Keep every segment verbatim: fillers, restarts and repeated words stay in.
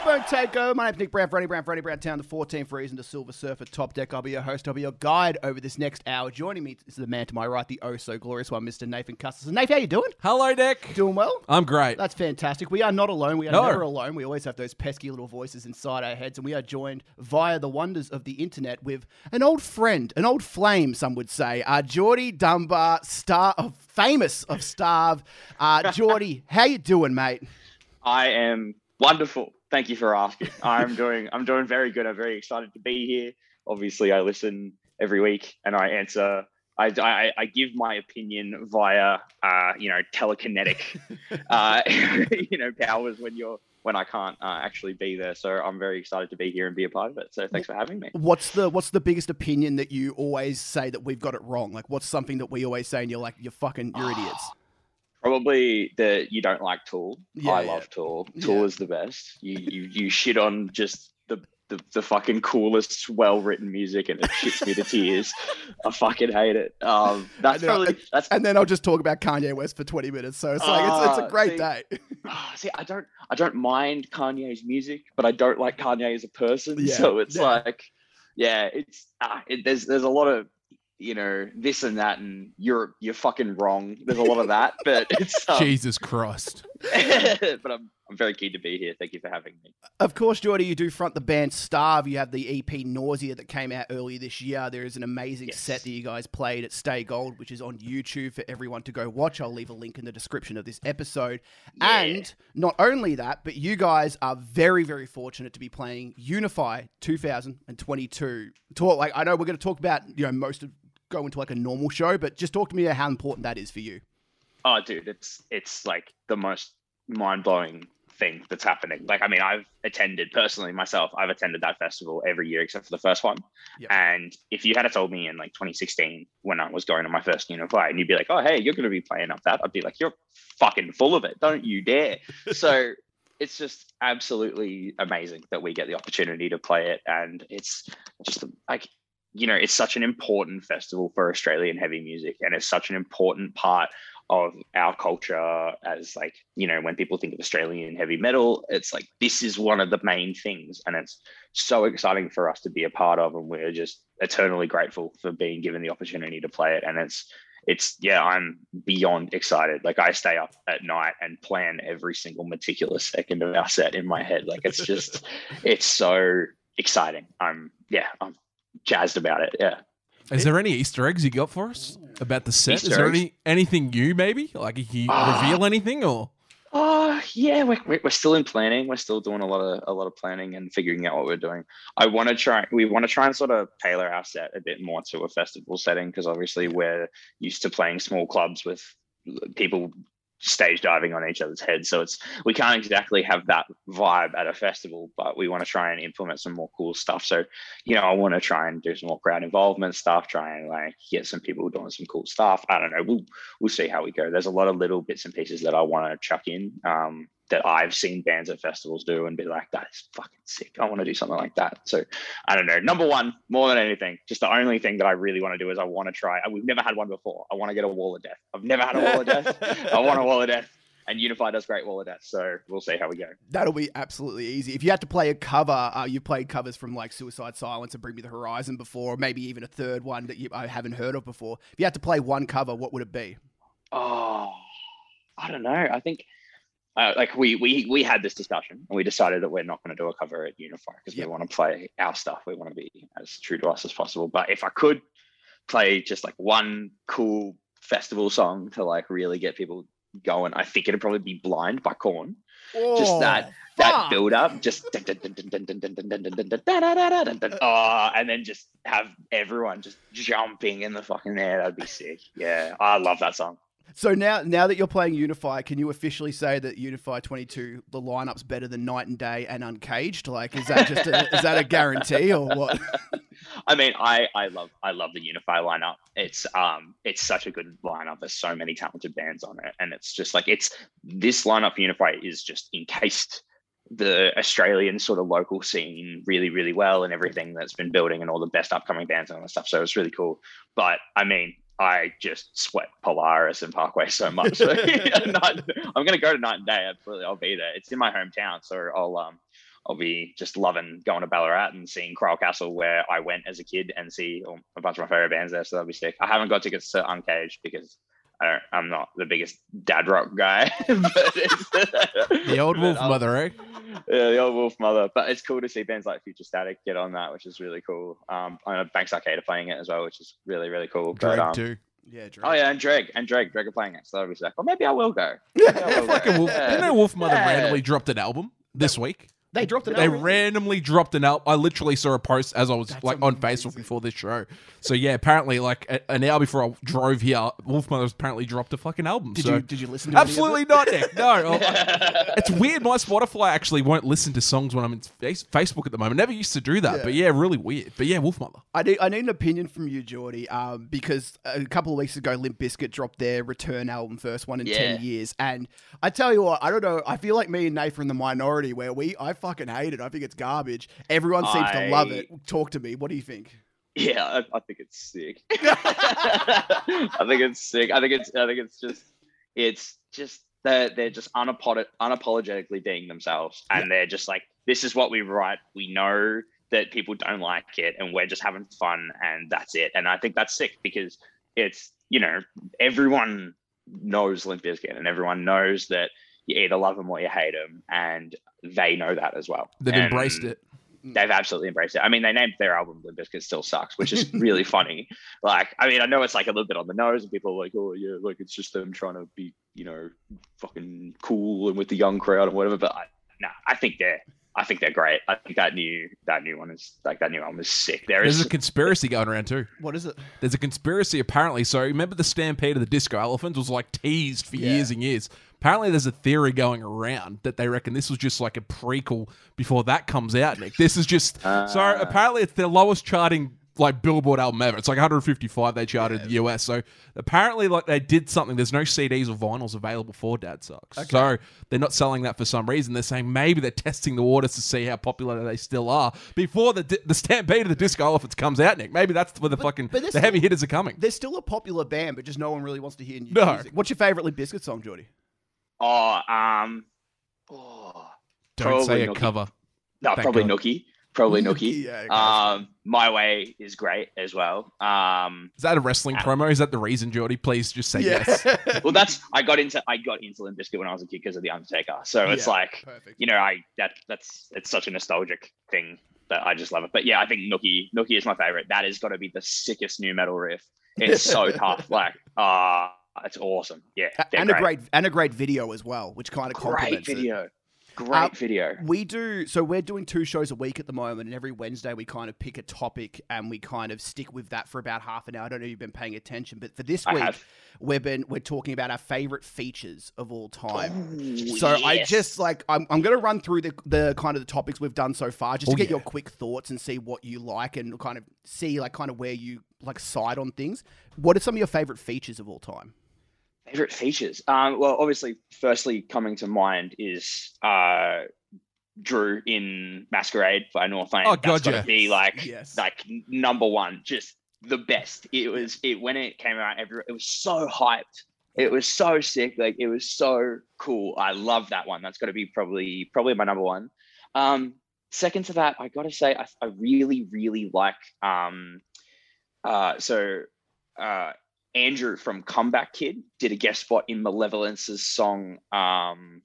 Headphone Takeover. My name's Nick Brand, Freddie Brand, Freddie Brand Town, the fourteenth reason to Silver Surfer Top Deck. I'll be your host, I'll be your guide over this next hour. Joining me is the man to my right, the oh-so-glorious one, Mister Nathan Custis. Nathan, how you doing? Hello, Nick. Doing well? I'm great. That's fantastic. We are not alone. We are no. never alone. We always have those pesky little voices inside our heads, and we are joined via the wonders of the internet with an old friend, an old flame, some would say, uh, Geordie Dunbar, star of famous of Starve. Uh, Geordie, how you doing, mate? I am wonderful. Thank you for asking. I'm doing I'm doing very good. I'm very excited to be here. Obviously, I listen every week and I answer. I, I, I give my opinion via, uh, you know, telekinetic, uh, you know, powers when you're when I can't uh, actually be there. So I'm very excited to be here and be a part of it. So thanks for having me. What's the What's the biggest opinion that you always say that we've got it wrong? Like, what's something that we always say and you're like, you're fucking, you're idiots. Probably that you don't like Tool. Yeah, I love yeah. Tool. Tool yeah. is the best. You you you shit on just the the, the fucking coolest, well written music, and it shits me to tears. I fucking hate it. Um, that's and probably. Then that's, and then I'll just talk about Kanye West for twenty minutes. So it's uh, like it's, it's a great see, day. Uh, see, I don't I don't mind Kanye's music, but I don't like Kanye as a person. Yeah. So it's yeah. like, yeah, it's uh, it, there's there's a lot of. You know, this and that, and you're you're fucking wrong. There's a lot of that, but it's um... Jesus Christ. But I'm I'm very keen to be here. Thank you for having me. Of course, Geordie, you do front the band Starve. You have the E P Nausea that came out earlier this year. There is an amazing yes. set that you guys played at Stay Gold, which is on YouTube for everyone to go watch. I'll leave a link in the description of this episode. Yeah. And not only that, but you guys are very, very fortunate to be playing Unify twenty twenty-two. Talk like I know we're going to talk about, you know, most of go into like a normal show, but just talk to me about how important that is for you. Oh, dude, it's it's like the most mind-blowing thing that's happening. Like, I mean, I've attended personally myself. I've attended that festival every year except for the first one. Yep. And if you had told me in like twenty sixteen when I was going to my first Unify, and you'd be like, "Oh, hey, you're going to be playing up that," I'd be like, "You're fucking full of it. Don't you dare!" So it's just absolutely amazing that we get the opportunity to play it, and it's just like. You know, it's such an important festival for Australian heavy music, and it's such an important part of our culture as like, you know, when people think of Australian heavy metal, it's like, this is one of the main things, and it's so exciting for us to be a part of, and we're just eternally grateful for being given the opportunity to play it. And it's, it's, yeah, I'm beyond excited. Like, I stay up at night and plan every single meticulous second of our set in my head. Like, it's just, it's so exciting. I'm, yeah, I'm, jazzed about it. Yeah. Is there any Easter eggs you got for us about the set? Easter is there eggs? any anything new maybe? Like, can you uh, reveal anything or? Oh uh, yeah, we're we're still in planning. We're still doing a lot of a lot of planning and figuring out what we're doing. I want to try. We want to try and sort of tailor our set a bit more to a festival setting, because obviously we're used to playing small clubs with people stage diving on each other's heads, so it's we can't exactly have that vibe at a festival, but we want to try and implement some more cool stuff. So, you know, I want to try and do some more crowd involvement stuff, try and like get some people doing some cool stuff. I don't know, we'll we'll see how we go. There's a lot of little bits and pieces that I want to chuck in um that I've seen bands at festivals do and be like, that is fucking sick. I want to do something like that. So I don't know. Number one, more than anything, just the only thing that I really want to do is I want to try. We've never had one before. I want to get a wall of death. I've never had a wall of death. I want a wall of death. And Unify does great wall of death, so we'll see how we go. That'll be absolutely easy. If you had to play a cover, uh, you played covers from like Suicide Silence and Bring Me the Horizon before, or maybe even a third one that you I haven't heard of before. If you had to play one cover, what would it be? Oh, I don't know. I think... Uh, like we we we had this discussion and we decided that we're not going to do a cover at Unify because yep. we want to play our stuff. We want to be as true to us as possible. But if I could play just like one cool festival song to like really get people going, I think it'd probably be Blind by Korn. Oh, just that fuck. that build up, just oh, and then just have everyone just jumping in the fucking air. That'd be sick. Yeah, I love that song. So now now that you're playing Unify, can you officially say that Unify twenty-two, the lineup's better than Night and Day and Uncaged? Like, is that just a, is that a guarantee or what? I mean, I, I love I love the Unify lineup. It's um it's such a good lineup. There's so many talented bands on it, and it's just like it's this lineup for Unify is just encased the Australian sort of local scene really, really well, and everything that's been building and all the best upcoming bands and all that stuff. So it's really cool. But I mean, I just sweat Polaris and Parkway so much. So, yeah, not, I'm going to go to Night and Day. Absolutely. I'll be there. It's in my hometown. So I'll, um, I'll be just loving going to Ballarat and seeing Crowell Castle, where I went as a kid, and see a bunch of my favorite bands there. So that'll be sick. I haven't got tickets to Uncaged because I don't, I'm not the biggest dad rock guy. But it's, the old Wolf Mother, eh? Yeah, the old Wolf Mother. But it's cool to see bands like Future Static get on that, which is really cool. Um, I know Banks Arcade are playing it as well, which is really, really cool. Drake but, um, too. Yeah, Drake. Oh yeah, and Drake and Drake, Drake are playing it, so that'll be sick. Or maybe I will go. Yeah, yeah, fucking Wolf. Yeah. You know, Wolf Mother yeah. randomly dropped an album this week. They dropped an album. They randomly dropped an album. I literally saw a post as I was That's like amazing. on Facebook before this show. So yeah, apparently like a, an hour before I drove here, Wolf Mother's apparently dropped a fucking album. Did so. you did you listen to Absolutely any of it? Not, Nick. No. I, it's weird. My Spotify actually won't listen to songs when I'm in Facebook at the moment. Never used to do that. Yeah. But yeah, really weird. But yeah, Wolf Mother. I need I need an opinion from you, Geordie, um, because a couple of weeks ago Limp Bizkit dropped their return album, first one in yeah. ten years. And I tell you what, I don't know, I feel like me and Nath are in the minority where we I fucking hate it. I think it's garbage. Everyone seems I... to love it. Talk to me. What do you think? Yeah, I, I think it's sick. I think it's sick. I think it's. I think it's just. It's just they're they're just unapod- unapologetically being themselves, and yeah. they're just like, this is what we write. We know that people don't like it, and we're just having fun, and that's it. And I think that's sick because it's, you know, everyone knows Limp Bizkit, and everyone knows that you either love them or you hate them, and they know that as well. They've and embraced it. They've absolutely embraced it. I mean, they named their album Limp Bizkit Still Sucks, which is really funny. Like, I mean, I know it's like a little bit on the nose, and people are like, oh yeah, like it's just them trying to be, you know, fucking cool and with the young crowd or whatever. But I, nah, I think they're, I think they're great. I think that new, that new one is like that new album is sick. There There's is a conspiracy going around too. What is it? There's a conspiracy apparently. So remember the Stampede of the Disco Elephants was like teased for yeah. years and years. Apparently, there's a theory going around that they reckon this was just like a prequel before that comes out, Nick. This is just... Uh, so, apparently, it's their lowest charting like Billboard album ever. It's like one fifty-five they charted yeah. in the U S. So, apparently, like they did something. There's no C Ds or vinyls available for Dad Sucks. Okay. So, they're not selling that for some reason. They're saying maybe they're testing the waters to see how popular they still are before the di- the Stampede of the Disco Elephants comes out, Nick. Maybe that's where the but, fucking... But the still, heavy hitters are coming. They're still a popular band, but just no one really wants to hear new no. music. What's your favourite Limp Bizkit song, Geordie? Oh, um, oh, don't say a Nookie. cover. No, Thank probably God. Nookie. Probably Nookie. yeah, okay. Um, My Way is great as well. Um, is that a wrestling and, promo? Is that the reason, Geordie? Please just say yeah. yes. Well, that's I got into I got into Limp Bizkit when I was a kid because of The Undertaker. So yeah, it's like perfect. you know I that that's it's such a nostalgic thing that I just love it. But yeah, I think Nookie Nookie is my favorite. That has got to be the sickest new metal riff. It's so tough. Like ah. Uh, It's awesome, yeah, and great. a great and a great video as well, which kind of complements great video, it. great uh, video. We do so we're doing two shows a week at the moment, and every Wednesday we kind of pick a topic and we kind of stick with that for about half an hour. I don't know if you've been paying attention, but for this I week, have. we've been we're talking about our favorite features of all time. Oh, so yes. I just like I'm I'm going to run through the the kind of the topics we've done so far, just oh, to get yeah. your quick thoughts and see what you like and kind of see like kind of where you like side on things. What are some of your favorite features of all time? Favorite features. Um, well, obviously, firstly coming to mind is uh, Drew in Masquerade by Northlane. Oh, That's gotcha. got to be like yes. like number one, just the best. It was it when it came out. Every it was so hyped. It was so sick. Like it was so cool. I love that one. That's got to be probably probably my number one. Um, second to that, I got to say I, I really really like um, uh, so. Uh, Andrew from Comeback Kid did a guest spot in Malevolence's song, um,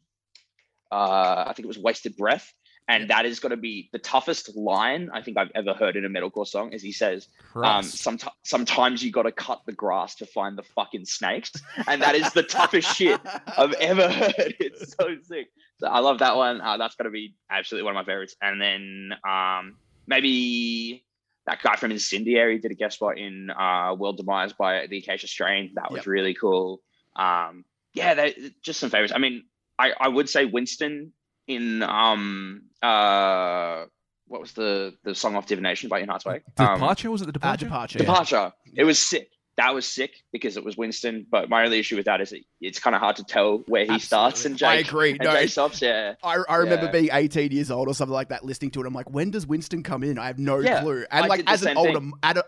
uh, I think it was Wasted Breath. And that is going to be the toughest line I think I've ever heard in a metalcore song, as he says, um, Somet- sometimes you got to cut the grass to find the fucking snakes. And that is the toughest shit I've ever heard. It's so sick. So I love that one. Uh, that's going to be absolutely one of my favorites. And then um, maybe... that guy from Incendiary did a guest spot in uh, World Demise by the Acacia Strain. That was yep. really cool. Um, yeah, they, just some favorites. I mean, I, I would say Winston in um, uh, what was the the song off Divination by In Hearts Wake? Departure? Um, was it the Departure? Uh, Departure. Departure. Yeah. It was sick. that was sick because it was Winston. But my only issue with that is that it's kind of hard to tell where he Absolutely. starts and Jake, I agree. And no, Jake stops. Yeah, I, I remember yeah. being eighteen years old or something like that, listening to it. I'm like, when does Winston come in? I have no yeah, clue. And I like as an older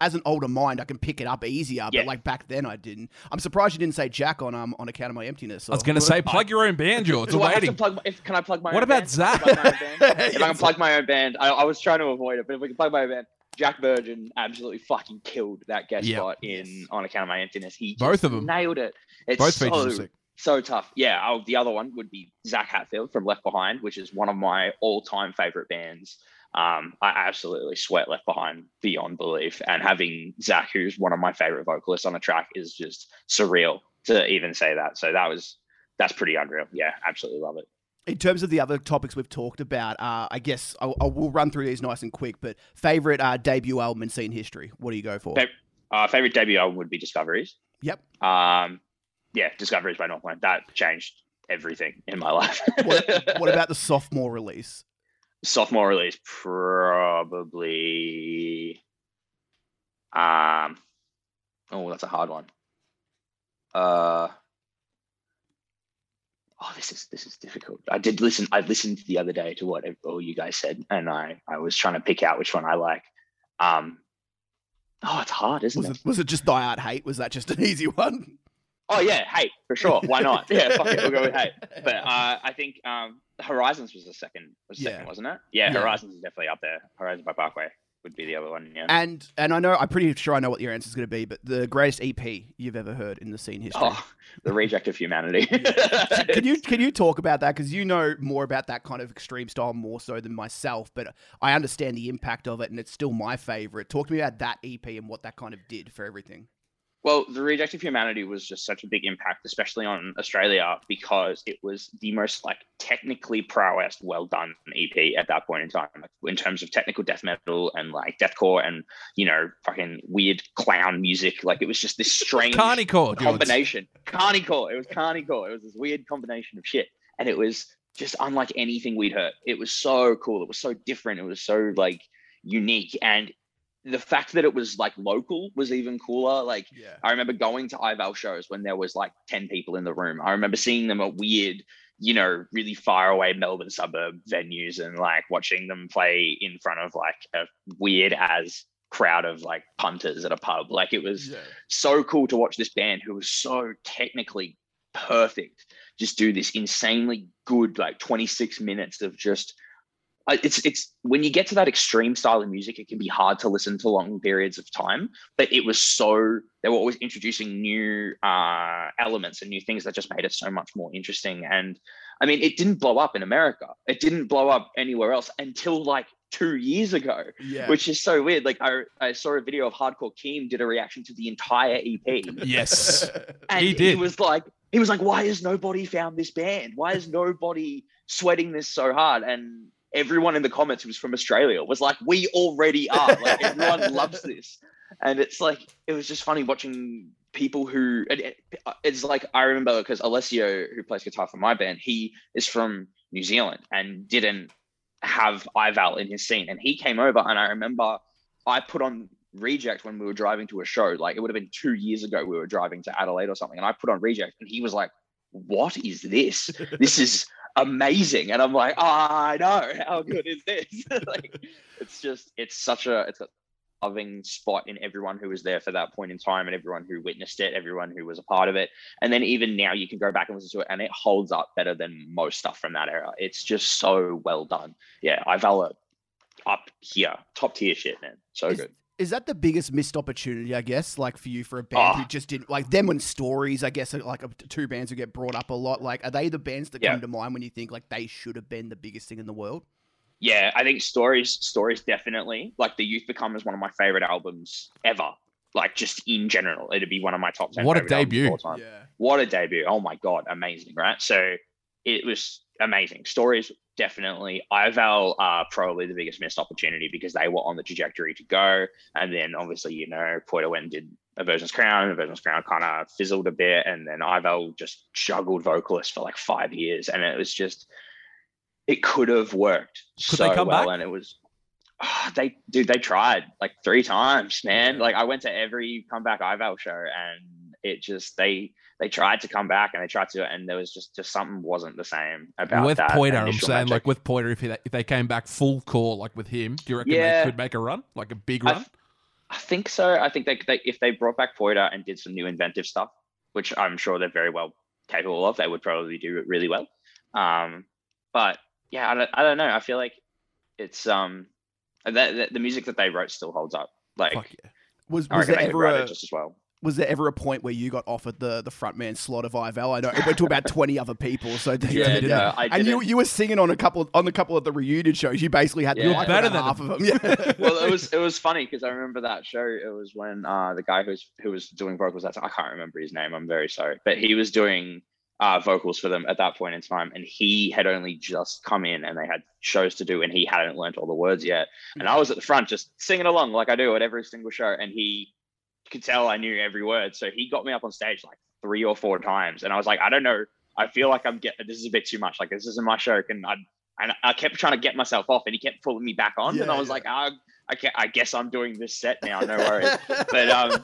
as an older mind, I can pick it up easier. Yeah. But like back then, I didn't. I'm surprised you didn't say Jack on um on Account of My Emptiness. Or, I was going to say, plug I, your own band, George. Do I have to plug? If, can I plug my? What own about band? Zach? Can I plug my own band? If I can plug my own band, I, I was trying to avoid it, but if we can plug my own band. Jack Burgeon absolutely fucking killed that guest yep. spot in On Account of My Emptiness. He both of them nailed it. It's both so, sick. so tough. Yeah, I'll, the other one would be Zach Hatfield from Left Behind, which is one of my all-time favorite bands. Um, I absolutely sweat Left Behind beyond belief, and having Zach, who's one of my favorite vocalists on a track, is just surreal to even say that. So that was that's pretty unreal. Yeah, absolutely love it. In terms of the other topics we've talked about, uh, I guess I will run through these nice and quick, but favourite uh, debut album in scene history, what do you go for? Uh, favourite debut album would be Discoveries. Yep. Um, yeah, Discoveries by Northlane. That changed everything in my life. what, what about the sophomore release? Sophomore release, probably... Um, oh, that's a hard one. Uh... Oh, this is this is difficult. I did listen. I listened the other day to what all you guys said, and I, I was trying to pick out which one I like. Um, oh, it's hard, isn't was it? it? Was it just Die Hard Hate? Was that just an easy one? Oh yeah, Hate for sure. Why not? Yeah, fuck it, we'll go with Hate. But uh, I think um, Horizons was the second. Was the yeah. second, wasn't it? Yeah, yeah, Horizons is definitely up there. Horizons by Parkway would be the other one. Yeah. And and I know I'm pretty sure I know what your answer is going to be, but the greatest E P you've ever heard in the scene history. Oh, the Reject of Humanity. Can you can you talk about that? Because you know more about that kind of extreme style more so than myself, but I understand the impact of it, and it's still my favorite. Talk to me about that E P and what that kind of did for everything. Well, the Reject of Humanity was just such a big impact, especially on Australia, because it was the most like technically prowess, well done E P at that point in time, like, in terms of technical death metal and like deathcore and, you know, fucking weird clown music. Like it was just this strange carnicore, combination. Carnicore. It was carnicore. It was this weird combination of shit. And it was just unlike anything we'd heard. It was so cool. It was so different. It was so like unique. And the fact that it was like local was even cooler. Like yeah. I remember going to Ivyl shows when there was like ten people in the room. I remember seeing them at weird, you know, really far away Melbourne suburb venues and like watching them play in front of like a weird as crowd of like punters at a pub. Like it was yeah. so cool to watch this band who was so technically perfect just do this insanely good, like twenty-six minutes of just, It's it's when you get to that extreme style of music, it can be hard to listen to long periods of time, but it was so, they were always introducing new uh, elements and new things that just made it so much more interesting. And I mean, it didn't blow up in America. It didn't blow up anywhere else until like two years ago, yeah. which is so weird. Like I, I saw a video of Hardcore Keem did a reaction to the entire E P. Yes, and he did. He was like, he was like, why has nobody found this band? Why is nobody sweating this so hard? And everyone in the comments who was from Australia was like, we already are. Like, everyone loves this. And it's like, it was just funny watching people who, it, it's like, I remember because Alessio, who plays guitar for my band, he is from New Zealand and didn't have Ivyl in his scene. And he came over and I remember I put on Reject when we were driving to a show. Like it would have been two years ago we were driving to Adelaide or something. And I put on Reject and he was like, what is this? This is amazing. And I'm like, oh, I know, how good is this? Like, it's just, it's such a, it's a loving spot in everyone who was there for that point in time and everyone who witnessed it, everyone who was a part of it. And then even now you can go back and listen to it and it holds up better than most stuff from that era. It's just so well done. Yeah, Ivyl up here, top tier shit, man. So is, good. Is that the biggest missed opportunity, I guess, like for you, for a band oh. who just didn't, like them and Stories, I guess, like two bands who get brought up a lot. Like, are they the bands that yeah. come to mind when you think like they should have been the biggest thing in the world? Yeah, I think Stories, Stories definitely. Like The Youth Become is one of my favorite albums ever. Like just in general, it'd be one of my top ten. What a debut. Of all time. Yeah. What a debut. Oh my God. Amazing. Right. So it was amazing. Stories. Definitely. Ivyl are probably the biggest missed opportunity because they were on the trajectory to go. And then obviously, you know, Pointer went and did Aversion's Crown. Aversion's Crown kind of fizzled a bit. And then Ivyl just juggled vocalists for like five years. And it was just, it could have worked could so well. Back? And it was, oh, they dude they tried like three times, man. Like I went to every comeback Ivyl show, and it just they they tried to come back and they tried to do it, and there was just just something wasn't the same about with that. With Pointer, I'm saying magic. Like with Pointer, if, he, if they came back full core, like with him, do you reckon yeah. they could make a run, like a big run? I, th- I think so. I think they, they if they brought back Pointer and did some new inventive stuff, which I'm sure they're very well capable of, they would probably do it really well. Um, but yeah, I don't, I don't know. I feel like it's um the, the music that they wrote still holds up. Like, yeah. was was there ever a, just as well. Was there ever a point where you got offered the the frontman slot of Ivyl? I know it went to about twenty other people. So did yeah, you ever, no, I and you you were singing on a couple of, on a couple of the reunited shows. You basically had yeah. you're better than half them. Of them. Yeah. Well, it was it was funny because I remember that show. It was when uh the guy who's who was doing vocals. At, I can't remember his name. I'm very sorry, but he was doing. Uh, vocals for them at that point in time, and he had only just come in and they had shows to do and he hadn't learned all the words yet, and I was at the front just singing along like I do at every single show, and he could tell I knew every word, so he got me up on stage like three or four times and I was like, I don't know, I feel like I'm getting this is a bit too much, like this isn't my show. And I and I kept trying to get myself off and he kept pulling me back on, yeah, and I was yeah. like I, I, can't, I guess I'm doing this set now, no worries. But um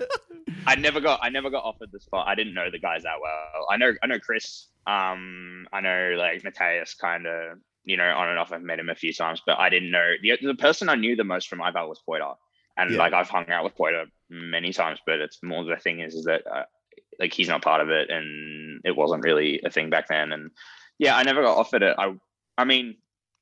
I never got I never got offered the spot. I didn't know the guys that well. I know I know Chris. Um, I know like Matthias, kind of, you know, on and off. I've met him a few times, but I didn't know the the person I knew the most from Ivyl was Pointer, and yeah. like I've hung out with Pointer many times, but it's more the thing is is that uh, like he's not part of it, and it wasn't really a thing back then. And yeah, I never got offered it. I I mean,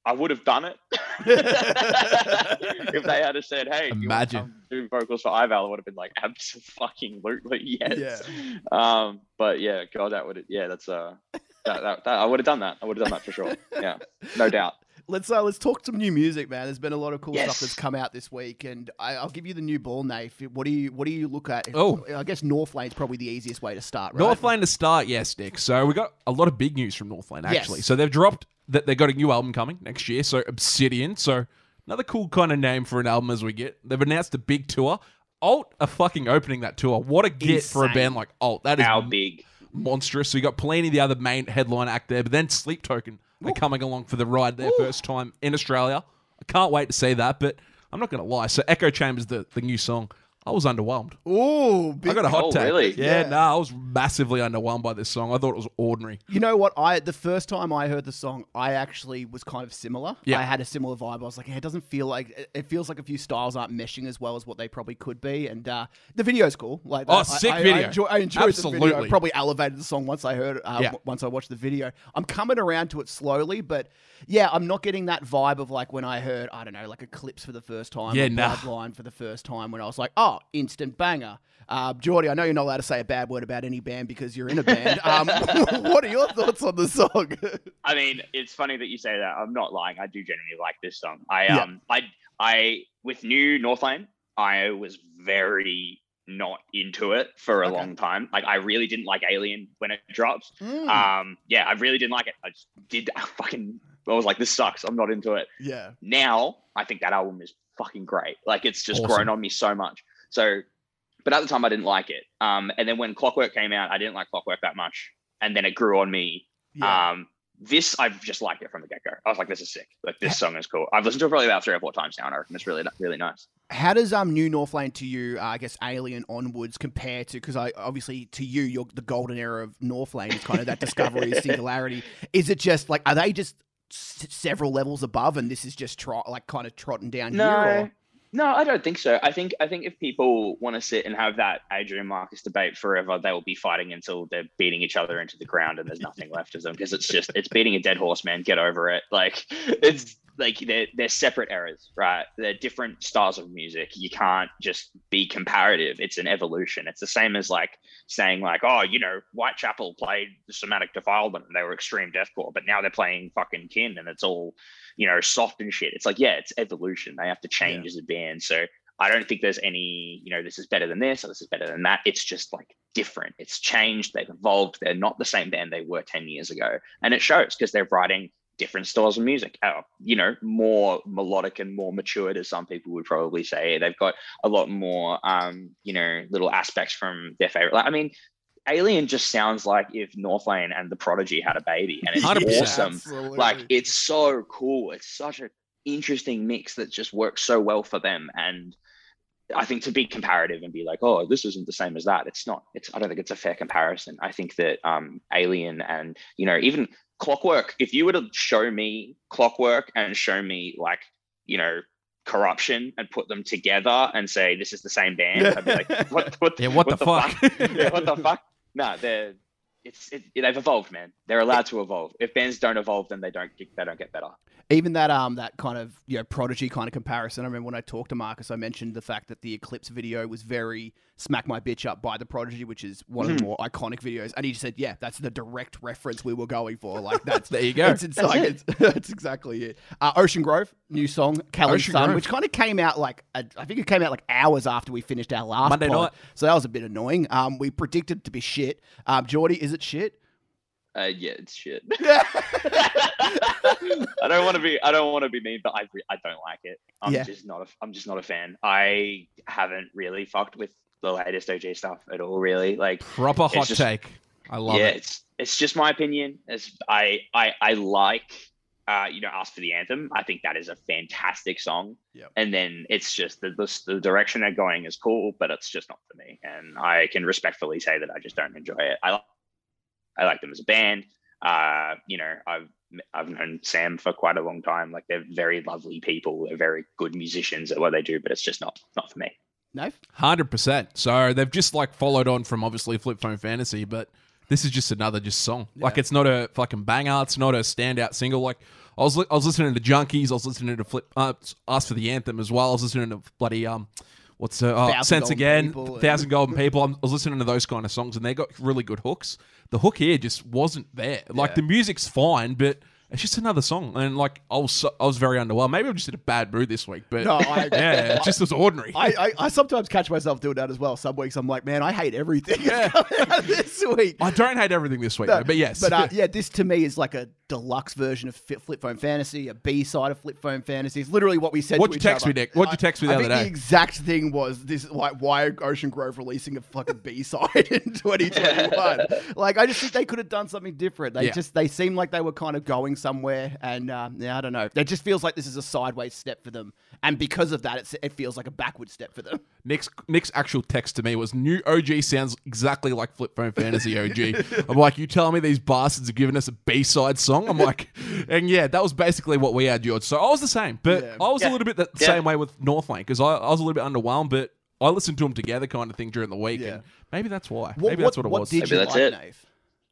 I would have done it if they had said, "Hey, imagine doing vocals for Ivyl," I would have been like, "Absolutely, yes." Yeah. Um, but yeah, God, that would yeah, that's uh, that, that, that I would have done that. I would have done that for sure. Yeah, no doubt. Let's uh, let's talk some new music, man. There's been a lot of cool yes. stuff that's come out this week, and I, I'll give you the new ball, Nate. What do you what do you look at? Oh, I guess Northlane's probably the easiest way to start. Right? Northlane to start, yes, Nick. So we got a lot of big news from Northlane actually. Yes. So they've dropped. That they got a new album coming next year, so Obsidian. So another cool kind of name for an album as we get. They've announced a big tour. Alt are fucking opening that tour. What a get Insane. For a band like Alt. That is how big, monstrous. So you got plenty of the other main headline act there, but then Sleep Token are coming along for the ride. Their Ooh. First time in Australia. I can't wait to see that. But I'm not gonna lie. So Echo Chamber's the the new song. I was underwhelmed. Ooh, big I got a hot oh, take. Really? Yeah, yeah, nah, I was massively underwhelmed by this song. I thought it was ordinary. You know what? I the first time I heard the song, I actually was kind of similar. Yeah. I had a similar vibe. I was like, hey, it doesn't feel like it feels like a few styles aren't meshing as well as what they probably could be. And uh, the video's cool. Like, oh, I, sick I, video! I, enjoy, I enjoyed Absolutely. The video. I probably elevated the song once I heard it, uh, yeah. once I watched the video. I'm coming around to it slowly, but yeah, I'm not getting that vibe of like when I heard I don't know like Eclipse for the first time, yeah, nah. Bloodline for the first time when I was like, oh. Oh, instant banger. Uh, Geordie, I know you're not allowed to say a bad word about any band because you're in a band. Um, what are your thoughts on the song? I mean, it's funny that you say that. I'm not lying. I do genuinely like this song. I, yeah. um, I, I, with new Northlane, I was very not into it for a okay. long time. Like, I really didn't like Alien when it drops. Mm. Um, yeah, I really didn't like it. I just did I fucking, I was like, this sucks. I'm not into it. Yeah. Now, I think that album is fucking great. Like, it's just awesome. Grown on me so much. So, but at the time I didn't like it. Um, and then when Clockwork came out, I didn't like Clockwork that much. And then it grew on me. Yeah. Um, this, I've just liked it from the get-go. I was like, this is sick. Like, this song is cool. I've listened to it probably about three or four times now, and I reckon it's really, really nice. How does um new Northlane to you, uh, I guess, Alien onwards compare to, because I obviously to you, you're the golden era of Northlane is kind of that discovery, singularity. Is it just like, are they just s- several levels above and this is just tro- like kind of trotting down no. here? Or? No, I don't think so. I think I think if people want to sit and have that Adrian Marcus debate forever, they will be fighting until they're beating each other into the ground and there's nothing left of them, because it's just it's beating a dead horse, man. Get over it. Like it's like they're they're separate eras, right? They're different styles of music. You can't just be comparative. It's an evolution. It's the same as like saying like, oh, you know, Whitechapel played Somatic Defilement and they were extreme deathcore, but now they're playing fucking Kin and it's all, you know, soft and shit. It's like, yeah, it's evolution. They have to change yeah. as a band. So I don't think there's any, you know, this is better than this or this is better than that. It's just like different. It's changed. They've evolved. They're not the same band they were ten years ago. And it shows because they're writing different styles of music, uh, you know, more melodic and more matured, as some people would probably say. They've got a lot more, um, you know, little aspects from their favorite. Like, I mean, Alien just sounds like if Northlane and The Prodigy had a baby, and it's one hundred percent. Awesome. Absolutely. Like, it's so cool. It's such an interesting mix that just works so well for them. And I think to be comparative and be like, oh, this isn't the same as that, it's not. It's I don't think it's a fair comparison. I think that um, Alien and, you know, even Clockwork, if you were to show me Clockwork and show me, like, you know, Corruption and put them together and say, this is the same band, I'd be like, what, what, yeah, what, what the, the fuck? fuck? Yeah, what the fuck? No, they're, it's, it, they've evolved, man. They're allowed to evolve. If bands don't evolve, then they don't, they don't get better. Even that um that kind of, you know, Prodigy kind of comparison. I remember when I talked to Marcus, I mentioned the fact that the Eclipse video was very Smack My Bitch Up by the Prodigy, which is one mm-hmm. of the more iconic videos. And he said, yeah, that's the direct reference we were going for. Like, that's, there you go. It's, it's that's, like, it. it's, that's exactly it. Uh, Ocean Grove, new song, Callan Sun, Grove. which kind of came out like, a, I think it came out like hours after we finished our last Monday pod, night. So that was a bit annoying. Um, We predicted it to be shit. Um, Geordie, is it shit? Uh, yeah, it's shit. I don't want to be. I don't want to be mean, but I I don't like it. I'm yeah. just not. A, I'm just not a fan. I haven't really fucked with the latest O G stuff at all. Really, like proper hot just, take. I love yeah, it. Yeah, it's it's just my opinion. As I I I like. Uh, you know, Ask for the Anthem. I think that is a fantastic song. Yep. And then it's just the, the the direction they're going is cool, but it's just not for me. And I can respectfully say that I just don't enjoy it. I. I like them as a band. Uh, you know, I've I've known Sam for quite a long time. Like, they're very lovely people. They're very good musicians at what they do, but it's just not not for me. No, hundred percent. So they've just like followed on from obviously Flip Phone Fantasy, but this is just another just song. Yeah. Like, it's not a fucking banger. It's not a standout single. Like, I was li- I was listening to Junkies. I was listening to Flip uh, Ask for the Anthem as well. I was listening to bloody um. What's uh, oh, Sense Again, Thousand Golden People. I was listening to those kind of songs and they got really good hooks. The hook here just wasn't there. Like, yeah. the music's fine, but it's just another song. And like, I was so, I was very underwhelmed. Maybe I'm just in a bad mood this week, but no, I, yeah, it just was ordinary. I, I, I sometimes catch myself doing that as well. Some weeks I'm like, man, I hate everything yeah. this week. I don't hate everything this week, no, though, but yes. But uh, yeah, this to me is like a deluxe version of Flip Phone Fantasy, a B-side of Flip Phone Fantasy. It's literally what we said What'd to each other. What'd you text me, Nick? What'd you text me the I, other day? I think the exact thing was this, like, why are Ocean Grove releasing a fucking B-side in twenty twenty-one? Like, I just think they could have done something different. They yeah. just, they seemed like they were kind of going somewhere, and uh, yeah, I don't know. It just feels like this is a sideways step for them, and because of that, it's, it feels like a backward step for them. Nick's, Nick's actual text to me was, new O G sounds exactly like Flip Phone Fantasy O G. I'm like, you telling me these bastards are giving us a B-side song? I'm like, and yeah, that was basically what we had, George. So I was the same, but yeah. I was yeah. a little bit the yeah. same way with Northlane, because I, I was a little bit underwhelmed, but I listened to them together kind of thing during the week, yeah. and maybe that's why. What, maybe what, that's what it what was. Did maybe you that's like, it. Nave?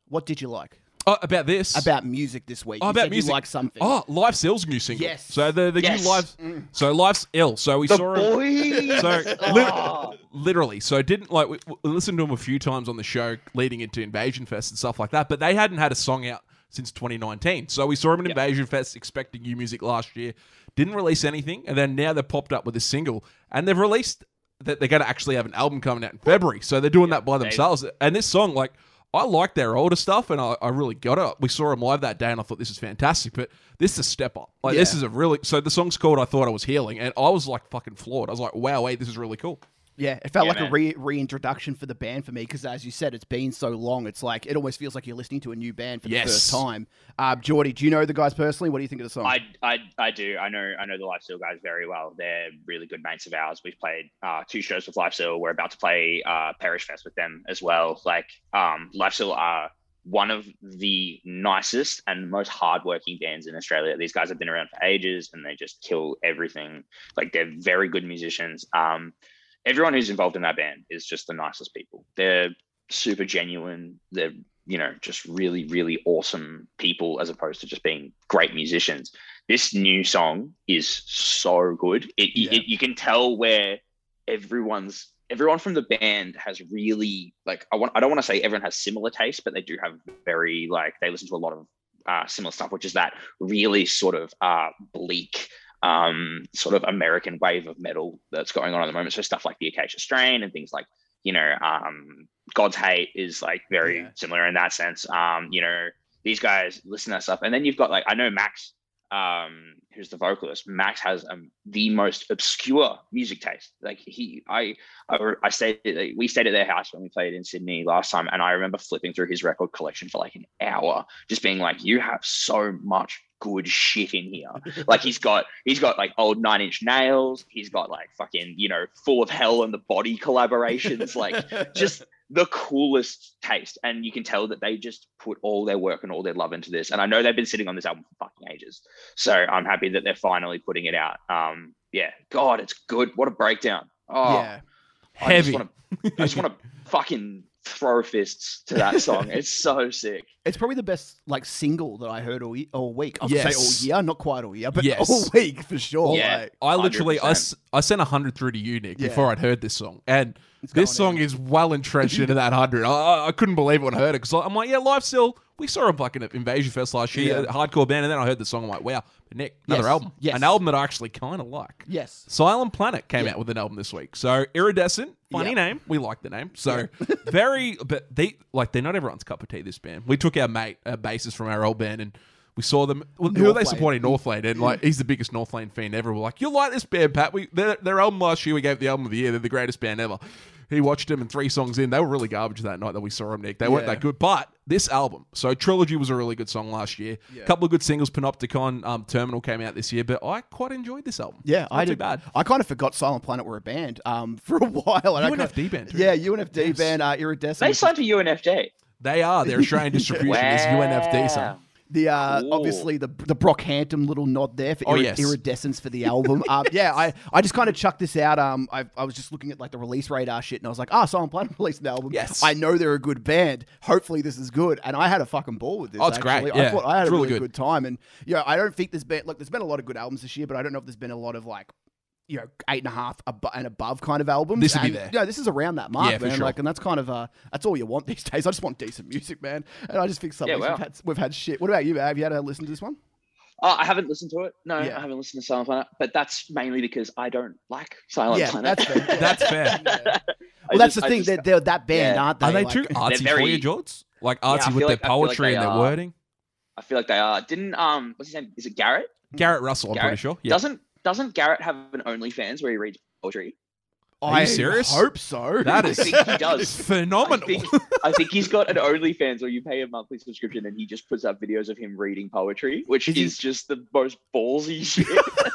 What did you like? Uh, about this? About music this week. Oh, you about said music. You like something. Oh, Life's Ill's new single. Yes. So the, the yes. new Life's... Mm. So Life's Ill. So we the saw boys. So oh. li- literally. So didn't like... We, we listened to them a few times on the show leading into Invasion Fest and stuff like that, but they hadn't had a song out since twenty nineteen. So we saw him in Invasion yep. Fest, Expecting You music last year. Didn't release anything. And then now they've popped up with a single. And they've released that they're going to actually have an album coming out in February. So they're doing yep. that by themselves. They- and this song, like, I like their older stuff, and I, I really got it. We saw them live that day, and I thought, this is fantastic. But this is a step up. Like, yeah. this is a really... So the song's called I Thought I Was Healing. And I was, like, fucking floored. I was like, wow, wait, this is really cool. Yeah, it felt yeah, like man. a re- reintroduction for the band for me, because as you said, it's been so long. It's like, it almost feels like you're listening to a new band for the yes. first time. Uh, Geordie, do you know the guys personally? What do you think of the song? I, I, I do. I know I know the Lifesteal guys very well. They're really good mates of ours. We've played uh, two shows with Lifesteal. We're about to play uh, Perish Fest with them as well. Like, um, Lifesteal are one of the nicest and most hardworking bands in Australia. These guys have been around for ages, and they just kill everything. Like, they're very good musicians. Um, Everyone who's involved in that band is just the nicest people. They're super genuine. They're, you know, just really, really awesome people, as opposed to just being great musicians. This new song is so good. It, yeah. it you can tell where everyone's everyone from the band has really, like, I want I don't want to say everyone has similar tastes, but they do have very, like, they listen to a lot of uh, similar stuff, which is that really sort of uh, bleak, um sort of American wave of metal that's going on at the moment. So stuff like the Acacia Strain and things like, you know, um God's Hate is like very yeah. similar in that sense. Um you know, these guys listen to that stuff, and then you've got, like, I know Max, um who's the vocalist. Max has um, the most obscure music taste. Like, he I I, I stayed like, we stayed at their house when we played in Sydney last time, and I remember flipping through his record collection for like an hour, just being like, you have so much good shit in here. Like he's got he's got like old Nine Inch Nails, he's got like fucking, you know, Full of Hell and the Body collaborations, like just the coolest taste. And you can tell that they just put all their work and all their love into this. And I know they've been sitting on this album for fucking ages, so I'm happy that they're finally putting it out. Um, yeah, God, it's good. What a breakdown. Oh, yeah. I heavy. Just want to fucking throw fists to that song. It's so sick. It's probably the best like single that I heard all, all week. I'll yes. say all year, not quite all year, but yes. all week for sure. Yeah. Like, I literally, I, I sent one hundred through to you, Nick, yeah. before I'd heard this song. And it's this song in. is well entrenched into that one hundred. I, I couldn't believe it when I heard it, because I'm like, yeah, Live Still, we saw a fucking Invasion Fest last year, yeah. a hardcore band, and then I heard the song, I'm like, wow. But Nick, another yes. album. Yes. An album that I actually kind of like. Yes. Silent Planet came yeah. out with an album this week. So Iridescent, funny yeah. name. We like the name. So yeah. very, but they, like, they're not everyone's cup of tea, this band. We took our mate, our bassist from our old band, and we saw them. Well, who are they supporting? Northlane. And like, he's the biggest Northlane fan ever. We're like, you like this band, Pat? We their, their album last year, we gave the album of the year. They're the greatest band ever. He watched them, and three songs in, they were really garbage that night that we saw him, Nick. They yeah. weren't that good, but this album. So Trilogy was a really good song last year. A yeah. couple of good singles. Panopticon, um, Terminal came out this year, but I quite enjoyed this album. Yeah, Not I did. Bad. I kind of forgot Silent Planet were a band um, for a while. U N F D band. Too. Yeah, U N F D yes. band, uh, Iridescent. They signed to U N F D. They are. Their Australian distribution wow. is U N F D, so. The uh, obviously the the Brockhampton little nod there for oh, ir yes. Iridescence for the album. um, yeah, I, I just kind of chucked this out. Um, I I was just looking at like the Release Radar shit, and I was like, ah, oh, Silent Planet released an album. Yes, I know they're a good band. Hopefully this is good. And I had a fucking ball with this. Oh, it's actually. great. Yeah. I thought I had it's a really, really good. good time. And yeah, you know, I don't think there's been look. There's been a lot of good albums this year, but I don't know if there's been a lot of like, you know, eight and a half and above kind of albums. This would be there. Yeah, you know, this is around that mark, yeah, man. Sure. Like, and that's kind of uh, that's all you want these days. I just want decent music, man. And I just think some yeah, wow. we've, had, we've had shit. What about you? Have you had a listen to this one? Oh, I haven't listened to it. No, yeah. I haven't listened to Silent Planet, but that's mainly because I don't like Silent yeah, Planet. That's fair. that's fair. Yeah. Well, I that's just, the I thing. Just, they're, they're that band, yeah. aren't they? Are they like, too artsy very, for you, George? Like artsy yeah, with like, their poetry like and their are, wording. I feel like they are. Didn't um, what's his name? Is it Garrett? Garrett Russell. I'm pretty sure. Doesn't. Doesn't Garrett have an OnlyFans where he reads poetry? Are you serious? I hope so. That is, I think he does. Phenomenal. I think, I think he's got an OnlyFans where you pay a monthly subscription and he just puts up videos of him reading poetry, which is, is he, just the most ballsy shit.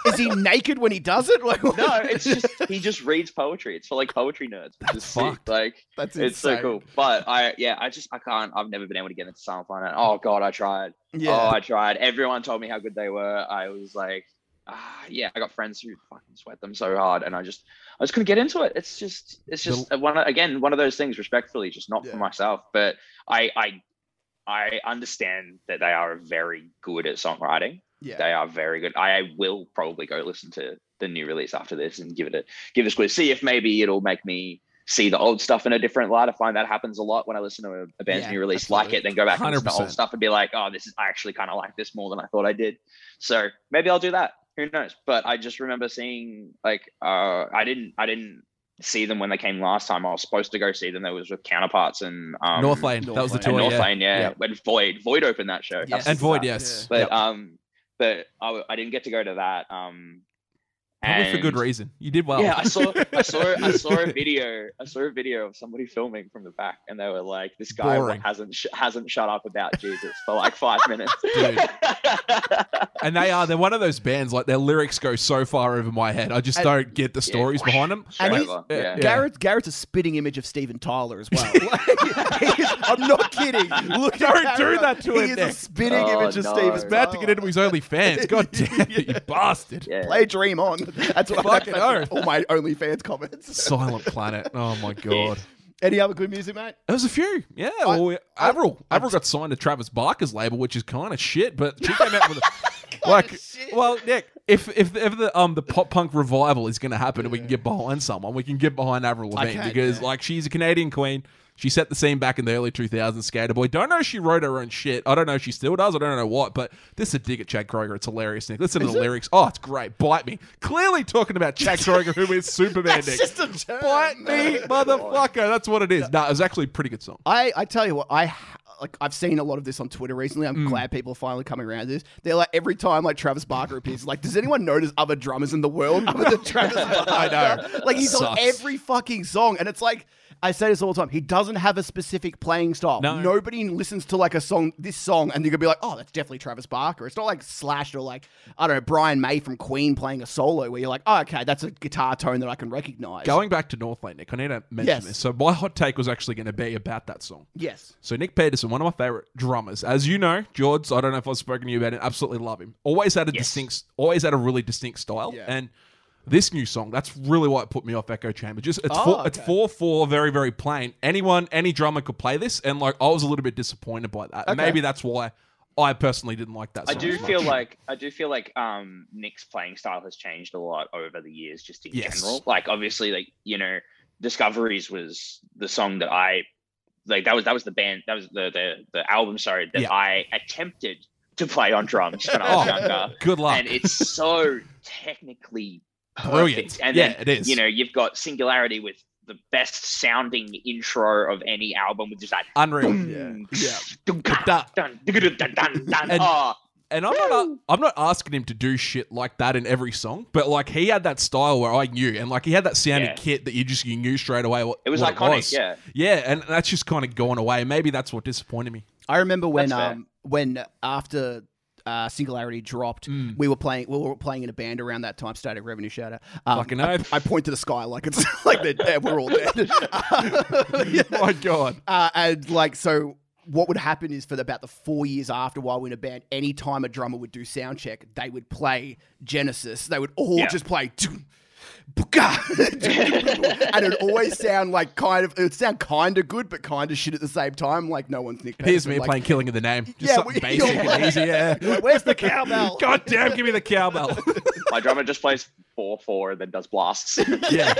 Is he naked when he does it? Like, no, it's just he just reads poetry. It's for like poetry nerds. That's fucked. Like that's it's insane. So cool. But I yeah, I just I can't. I've never been able to get into Silent Planet. Oh God, I tried. Yeah. Oh, I tried. Everyone told me how good they were. I was like. Uh, yeah, I got friends who fucking sweat them so hard, and I just, I just couldn't get into it. It's just, it's just the, one again, one of those things. Respectfully, just not yeah. for myself. But I, I, I understand that they are very good at songwriting. Yeah, they are very good. I will probably go listen to the new release after this and give it a give it a squeeze. See if maybe it'll make me see the old stuff in a different light. I find that happens a lot when I listen to a, a band's yeah, new release, absolutely. like it, then go back one hundred percent. And listen to old stuff and be like, oh, this is I actually kind of like this more than I thought I did. So maybe I'll do that. Who knows? But I just remember seeing like uh, I didn't I didn't see them when they came last time. I was supposed to go see them. There was with Counterparts and um, Northlane. That was the tour. Northlane, yeah. yeah. Yep. When Void Void opened that show. Yes. And Void, yes. But yep. um, but I, I didn't get to go to that. Um, Probably and, for good reason. You did well. Yeah, I saw I saw I saw a video. I saw a video of somebody filming from the back, and they were like, "This guy Boring. hasn't sh hasn't shut up about Jesus for like five minutes." Dude. And they are, they're one of those bands, like their lyrics go so far over my head. I just and, don't get the stories yeah. behind them. And he's, yeah. Yeah. Garrett, Garrett's a spitting image of Steven Tyler as well. Like, is, I'm not kidding. Look, don't do that to him. He is next. a spitting oh, image of no. Steven. He's about oh. to get into his OnlyFans. God damn it, you bastard. Yeah. Play Dream On. That's what I can know. All my OnlyFans comments. Silent Planet. Oh, my God. Any other good music, mate? There was a few. Yeah. I, well, Avril. Avril got signed to Travis Barker's label, which is kind of shit, but she came out with a... like, well, Nick, if if, if the um the pop-punk revival is going to happen yeah. and we can get behind someone, we can get behind Avril Lavigne can, because, yeah. like, she's a Canadian queen. She set the scene back in the early two thousands, Skaterboy. Don't know if she wrote her own shit. I don't know if she still does. I don't know what, but this is a dig at Chad Kroeger. It's hilarious, Nick. Listen to is the it? lyrics. Oh, it's great. Bite me. Clearly talking about Chad Kroeger, who is Superman, Nick. Just a term, Bite me, motherfucker. That's what it is. No, nah, it was actually a pretty good song. I, I tell you what, I... Like, I've seen a lot of this on Twitter recently. I'm mm. glad people are finally coming around to this. They're like, every time, like, Travis Barker appears, like, does anyone know there's other drummers in the world other than Travis Barker? I know. Like, he's Sucks. on every fucking song. And it's like, I say this all the time. He doesn't have a specific playing style. No. Nobody listens to like a song, this song, and they're going to be like, oh, that's definitely Travis Barker. It's not like Slash or like, I don't know, Brian May from Queen playing a solo where you're like, oh, okay, that's a guitar tone that I can recognize. Going back to Northlane, Nick, I need to mention yes. this. So my hot take was actually going to be about that song. Yes. So Nick Peterson, one of my favorite drummers. As you know, George, I don't know if I've spoken to you about it, absolutely love him. Always had a yes. distinct, always had a really distinct style. Yeah. And this new song, that's really why it put me off Echo Chamber. Just it's oh, four, okay. it's four four, very very plain. Anyone, any drummer could play this, and like I was a little bit disappointed by that. Okay. Maybe that's why I personally didn't like that song. I do feel much. like I do feel like um, Nick's playing style has changed a lot over the years, just in yes. general. Like obviously, like you know, Discoveries was the song that I like. That was that was the band. That was the the, the album. Sorry, that yeah. I attempted to play on drums when I was oh, younger. Good luck. And it's so technically. Brilliant. And yeah, then, it is. You know, you've got Singularity with the best sounding intro of any album with just that. Unreal. Boom, yeah. yeah. Dun, dun, dun, dun, dun, and, oh. and I'm not I'm not asking him to do shit like that in every song, but like he had that style where I knew, and like he had that sounding yeah. kit that you just you knew straight away what it was. What iconic, it was. yeah. Yeah, and that's just kind of gone away. Maybe that's what disappointed me. I remember when um when after Uh, Singularity dropped. Mm. We were playing. We were playing in a band around that time. Static Revenue Shatter. Um, Fucking I, I point to the sky like it's like they're dead. We're all dead. Uh, yeah. My God. Uh, and like so. What would happen is for the, about the four years after while we were in a band, any time a drummer would do sound check, they would play Genesis. They would all yeah. just play. And it always sound like kind of, it would sound kind of good, but kind of shit at the same time. Like no one's Nick Peterson. Here's me like, playing Killing of the Name. Just yeah, something we, basic and easy. Yeah. Like, where's the cowbell? God damn, give me the cowbell. My drummer just plays four four and then does blasts. Yeah.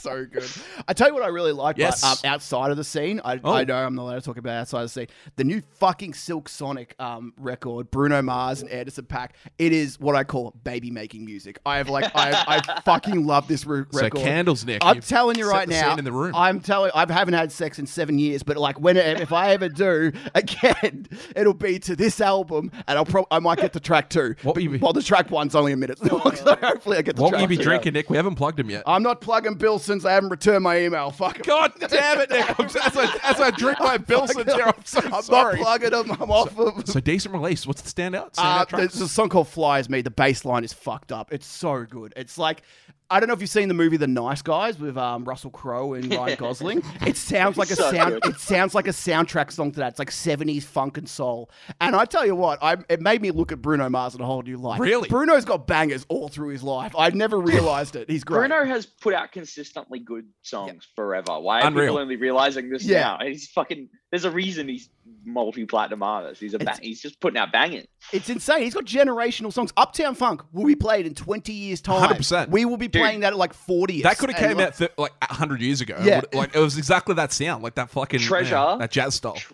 So good. I tell you what I really like yes. but, um, outside of the scene. I, oh. I know I'm not allowed to talk about outside of the scene. The new fucking Silk Sonic um, record, Bruno Mars and Anderson .Paak. It is what I call baby making music. I have like I, I fucking love this re- record. So candles, Nick. I'm telling you right now. In the room. I'm telling. I haven't had sex in seven years, but like when if I ever do again, it'll be to this album, and I'll probably I might get to track two. What be- well, the track one's only a minute. So hopefully I get. To what track will you be two. Drinking, Nick? We haven't plugged him yet. I'm not plugging Bill since I haven't returned my email. Fuck. God damn it, Nick. As I, as I drink my Bill since here, I'm so I'm sorry. I'm not plugging him. I'm off so, of. So decent release. What's the standout? standout uh, there's a song called "Flies Me." The bass line is fucked up. It's so good. It's like, I don't know if you've seen the movie The Nice Guys with um, Russell Crowe and Ryan Gosling. It sounds like a so sound. Good. It sounds like a soundtrack song to that. It's like seventies funk and soul. And I tell you what, I, it made me look at Bruno Mars in a whole new light. Really, Bruno's got bangers all through his life. I never realized it. He's great. Bruno has put out consistently good songs yep. forever. Why are Unreal. people only realizing this yeah. now? He's fucking. There's a reason he's multi-platinum artist. He's a ba- he's just putting out banging. It's insane. He's got generational songs. Uptown Funk will be played in twenty years time. one hundred percent. We will be Dude, playing that at like forty. That could have came like, out th- like one hundred years ago. Yeah. It would, like it was exactly that sound, like that fucking Treasure, man, that jazz style. Tr-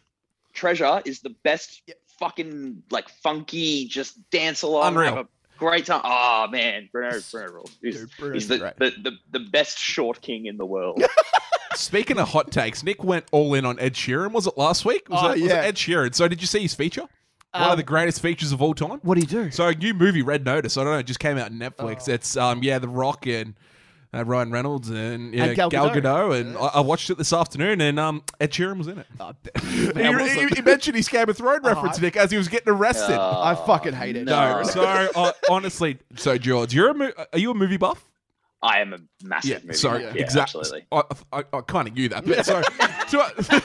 Treasure is the best yeah. fucking like funky just dance along. Unreal. Have a great time. Oh man, Bruno Bruno rules. He's, Dude, he's the, the, the, the best short king in the world. Speaking of hot takes, Nick went all in on Ed Sheeran. Was it last week? Was, oh, it, was yeah. it Ed Sheeran? So did you see his feature? Um, One of the greatest features of all time. What did he do? So a new movie, Red Notice. I don't know. It just came out on Netflix. Oh. It's um yeah, The Rock and uh, Ryan Reynolds and, yeah, and Gal Gadot. Gal Gadot and yeah. I, I watched it this afternoon, and um Ed Sheeran was in it. Oh, man, he, he, he mentioned his Game of Thrones reference, oh, Nick, as he was getting arrested. Oh, I fucking hate it. No. So uh, honestly, so George, you're a mo- are you a movie buff? I am a massive yeah, movie. Sorry, yeah, exactly. Absolutely. I, I, I kind of knew that. But so,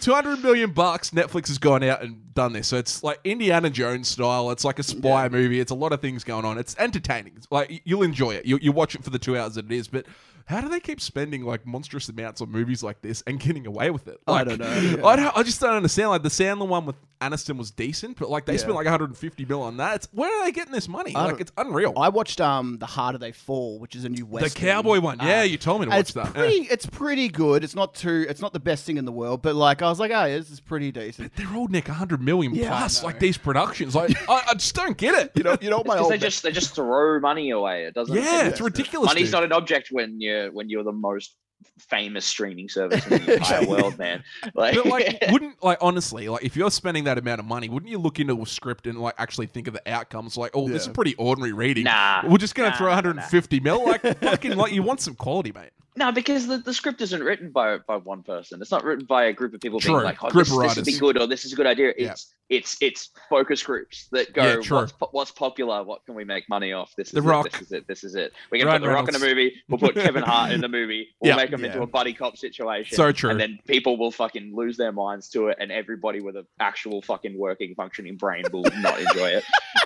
two hundred million bucks, Netflix has gone out and done this. So it's like Indiana Jones style. It's like a spy yeah. movie. It's a lot of things going on. It's entertaining. It's like you'll enjoy it. You, you watch it for the two hours that it is. But how do they keep spending like monstrous amounts on movies like this and getting away with it? Like, I don't know. Yeah. I, don't, I just don't understand. Like the Sandler one with Aniston was decent, but like they yeah. spent like one hundred fifty mil on that. It's, where are they getting this money? I like it's unreal. I watched um The Harder They Fall, which is a new Western. The cowboy one. Uh, yeah, you told me to watch it's that. Pretty, yeah. It's pretty good. It's not too. It's not the best thing in the world, but like I was like, oh, yeah, this is pretty decent. But they're all Nick one hundred million yeah, plus. Like these productions, like I, I just don't get it. You know, you know my. Because they just they just throw money away. It doesn't. Yeah, it's ridiculous. Money's dude. not an object when you. when you're the most famous streaming service in the entire world, man. Like, but like, wouldn't like honestly, like if you're spending that amount of money, wouldn't you look into a script and like actually think of the outcomes? Like, oh, yeah. this is pretty ordinary reading. Nah, we're just gonna nah, throw one hundred fifty nah. mil. Like, fucking, like you want some quality, mate. No, because the, the script isn't written by by one person. It's not written by a group of people true. being like, oh, this, this would be good or this is a good idea. It's yeah. it's it's focus groups that go, yeah, what's, what's popular? What can we make money off? This is the it, Rock. This is it. This is it. We're going to put The Rock in a movie. We'll put Kevin Hart in the movie. We'll yeah, make them yeah. into a buddy cop situation. So true. And then people will fucking lose their minds to it and everybody with an actual fucking working, functioning brain will not enjoy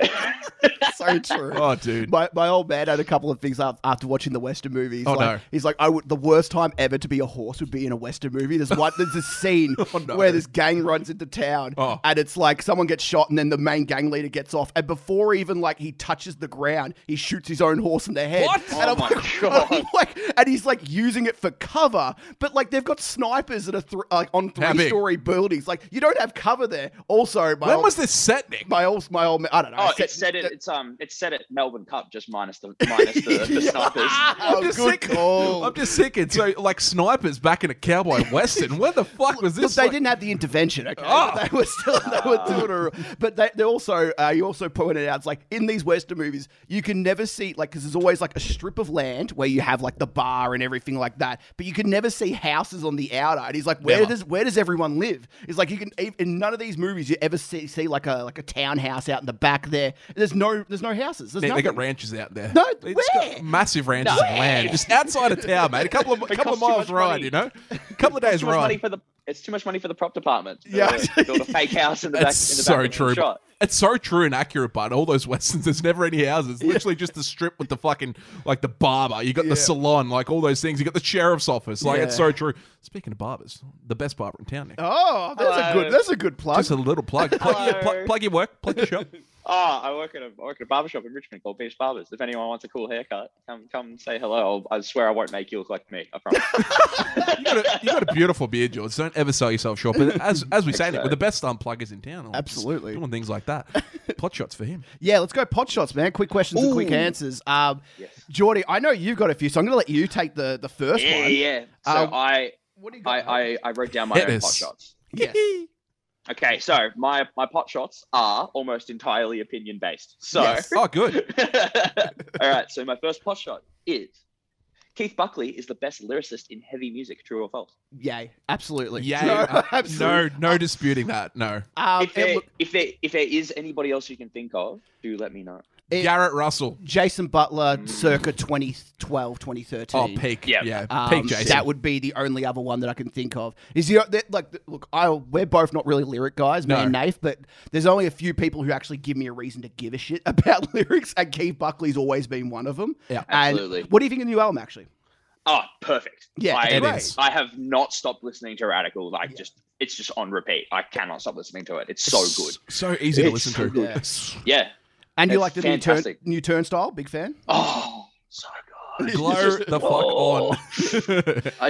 it. So true. Oh, dude. My, my old man had a couple of things after watching the Western movies. Oh, like, no. He's like, I the worst time ever to be a horse would be in a Western movie. There's one, there's a scene oh, no. where this gang runs into town oh. and it's like someone gets shot and then the main gang leader gets off. And before even like he touches the ground, he shoots his own horse in the head. What? And oh I'm my like, God. I'm like, and he's like using it for cover. But like they've got snipers that are th like on three story buildings. Like you don't have cover there. Also, my when old, was this set, Nick? My old, my old, I don't know. Oh, set, it's set it, it's um, it's set at Melbourne Cup, just minus the minus the, the snipers. Oh, good sick. call. I'm just sick. So, like snipers back in a cowboy western, where the fuck was this? But they like... didn't have the intervention. Okay, oh. But they were still they were doing a. But they, they also, uh, you also pointed out, it's like in these western movies, you can never see like because there's always like a strip of land where you have like the bar and everything like that, but you can never see houses on the outer. And he's like, where never. does where does everyone live? It's like you can in none of these movies you ever see, see like a like a townhouse out in the back there. There's no there's no houses. There's they, they got ranches out there. No, they where? Got massive ranches no. of land just outside of town, mate. A couple of a couple of miles ride, money. you know, a couple of days ride. Money for the, it's too much money for the prop department. Yeah, build a fake house in the back. It's in the so back true. Shot. It's so true and accurate, but all those westerns, there's never any houses. Yeah. Literally just the strip with the fucking like the barber. You got yeah. the salon, like all those things. You got the sheriff's office. Like yeah. it's so true. Speaking of barbers, the best barber in town. Nick. Oh, that's Hello. a good. That's a good plug. Just a little plug. Plug, your, pl plug your work. Plug your shop. Oh, I work at a I work at a barbershop in Richmond called Beach Barbers. If anyone wants a cool haircut, come come say hello. I'll, I swear I won't make you look like me. I promise. you, got a, you got a beautiful beard, George. Don't ever sell yourself short. But as as we say, so. we're the best um, pluggers in town. I'm Absolutely, doing things like that. Pot shots for him. Yeah, let's go pot shots, man. Quick questions Ooh. and quick answers. Um, yes. Geordie, I know you've got a few, so I'm going to let you take the the first yeah, one. Yeah, yeah. So um, I what do you got I, I I wrote down my Hit own this. pot shots. Yes. Okay, so my, my pot shots are almost entirely opinion based. So yes. Oh, good. All right, so my first pot shot is Keith Buckley is the best lyricist in heavy music, true or false? Yay, absolutely. Yay. No, uh, absolutely. no, no disputing that, no. Um, if, there, if, there, if there is anybody else you can think of, do let me know. It, Garrett Russell. Jason Butler, mm. circa twenty twelve, twenty thirteen. Oh, peak. Yep. Yeah, um, peak Jason. That would be the only other one that I can think of. Is the, the, like, the, Look, I, we're both not really lyric guys, no. me and Nath, but there's only a few people who actually give me a reason to give a shit about lyrics, and Keith Buckley's always been one of them. Yeah, absolutely. And what do you think of the new album, actually? Oh, perfect. Yeah, I, it is. I have not stopped listening to Radical. Like, yeah. just it's just on repeat. I cannot stop listening to it. It's so good. So easy it's to listen so to. Good. Yeah. yeah. And you like the new, turn, new Turnstile? Big fan? Oh, so good. Glow the fuck oh. on.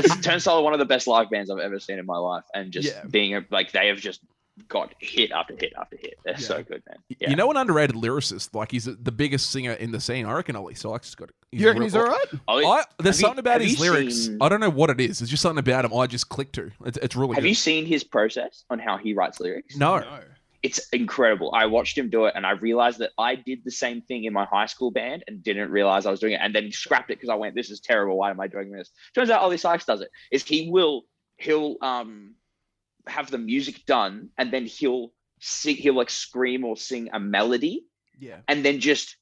It's Turnstile are one of the best live bands I've ever seen in my life. And just yeah. being a, like, they have just got hit after hit after hit. They're yeah. so good, man. Yeah. You know an underrated lyricist? Like, he's the biggest singer in the scene. I reckon Ollie Sykes has got it. You reckon he's all right? Ollie, I, there's something you, about his lyrics. Seen... I don't know what it is. There's just something about him I just click to. It's, it's really have good. Have you seen his process on how he writes lyrics? No. no. It's incredible. I watched him do it and I realized that I did the same thing in my high school band and didn't realize I was doing it, and then scrapped it because I went, this is terrible. Why am I doing this? Turns out Ollie Sykes does it. Is he will, he'll um, have the music done and then he'll sing, he'll like scream or sing a melody yeah. and then just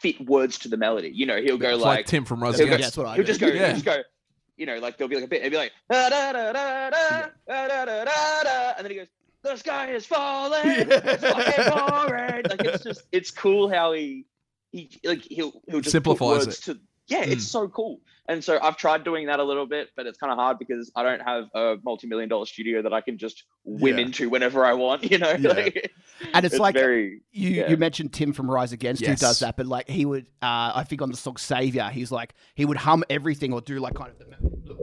fit words to the melody. You know, he'll go it's like, like Tim from Roscoe. He'll, go, yeah, that's what I he'll do. just go, yeah. he'll just go, you know, like there'll be like a bit, it'll be like, da, da, da, da, da, da, da, da, da, and then he goes, the sky is falling. Yeah. It's fucking boring. Like it's just, it's cool how he, he like he'll he'll just simplifies it. To, yeah, mm. it's so cool. And so I've tried doing that a little bit, but it's kind of hard because I don't have a multi-million dollar studio that I can just whim yeah. into whenever I want. You know, yeah. like, and it's, it's like very, you yeah. you mentioned Tim from Rise Against yes. who does that, but like he would, uh, I think on the song Savior, he's like he would hum everything or do like kind of the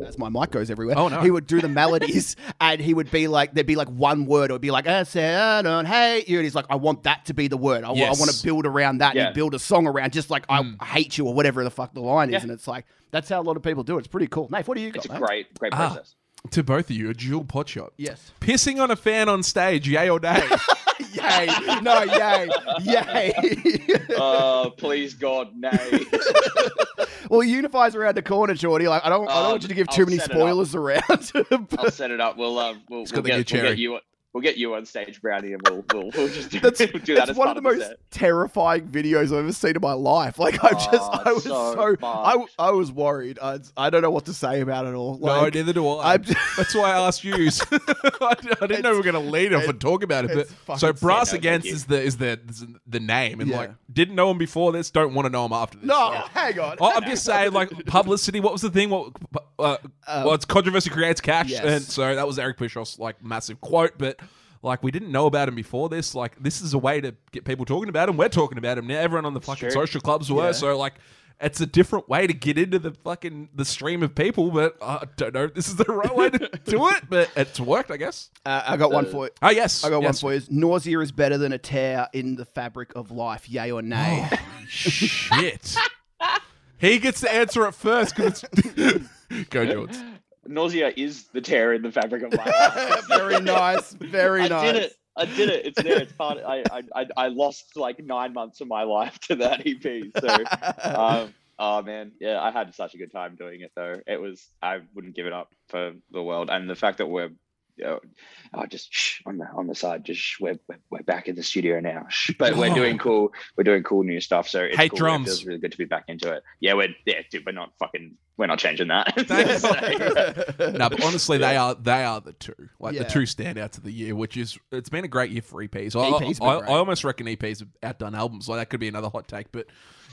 as my mic goes everywhere, oh, no. he would do the melodies and he would be like, there'd be like one word. It would be like, I say, I don't hate you. And he's like, I want that to be the word. I, yes. I want to build around that. Yeah. And build a song around just like, mm. I hate you or whatever the fuck the line yeah. is. And it's like, that's how a lot of people do it. It's pretty cool. Nath, what do you got? It's a great, great process. Ah, to both of you, a dual pot shot. Yes. Pissing on a fan on stage, yay or nay? Yay. No, yay. Yay. Oh, please, God, nay. Well, Unify's around the corner, Geordie. Like, I don't, um, I don't want you to give too I'll many spoilers around. I'll set it up. We'll, uh, we'll, we'll, get, we'll get you. We'll get you on stage, Brownie, and we'll, we'll, we'll just do, that's, we'll do that. It's as one part of the most set. terrifying videos I've ever seen in my life. Like, I just, oh, I was so, so I, I was worried. I, I don't know what to say about it all. Like, no, neither do I. Just, that's why I asked you. I, I didn't know we were going to lead off and talk about it. But so, Brass no, Against is the is the is the name, and yeah. like, didn't know him before this. Don't want to know him after this. No, so. hang on. Oh, I'm just saying, like, publicity. What was the thing? What? Uh, um, well, it's controversy creates cash, yes. and so that was Eric Bischoff's like massive quote, but. Like, we didn't know about him before this. Like, this is a way to get people talking about him. We're talking about him now. Everyone on the fucking True. social clubs were. Yeah. So, like, it's a different way to get into the fucking the stream of people. But I don't know if this is the right way to do it. But it's worked, I guess. Uh, I got uh, one for you. Oh, yes. I got yes. one for you. Nausea is better than a tear in the fabric of life. Yay or nay? Oh, shit. He gets to answer it first. Cause it's... Go, George. Nausea is the tear in the fabric of life. Very nice. Very I nice. I did it. I did it. It's there. It's part of, I, I I lost like nine months of my life to that E P. So, um, oh man, yeah, I had such a good time doing it though. It was, I wouldn't give it up for the world. And the fact that we're, you know, oh, just shh, on the on the side, just shh, we're, we're we're back in the studio now. Shh. But oh. we're doing cool. We're doing cool new stuff. So it's hey, cool. drums. It feels really good to be back into it. Yeah, we're yeah, dude. We're not fucking. We're not changing that. No, but honestly, they are they are the two like yeah. the two standouts of the year. Which is it's been a great year for E Ps. E Ps I, I, I almost reckon E Ps have outdone albums. Like that could be another hot take, but.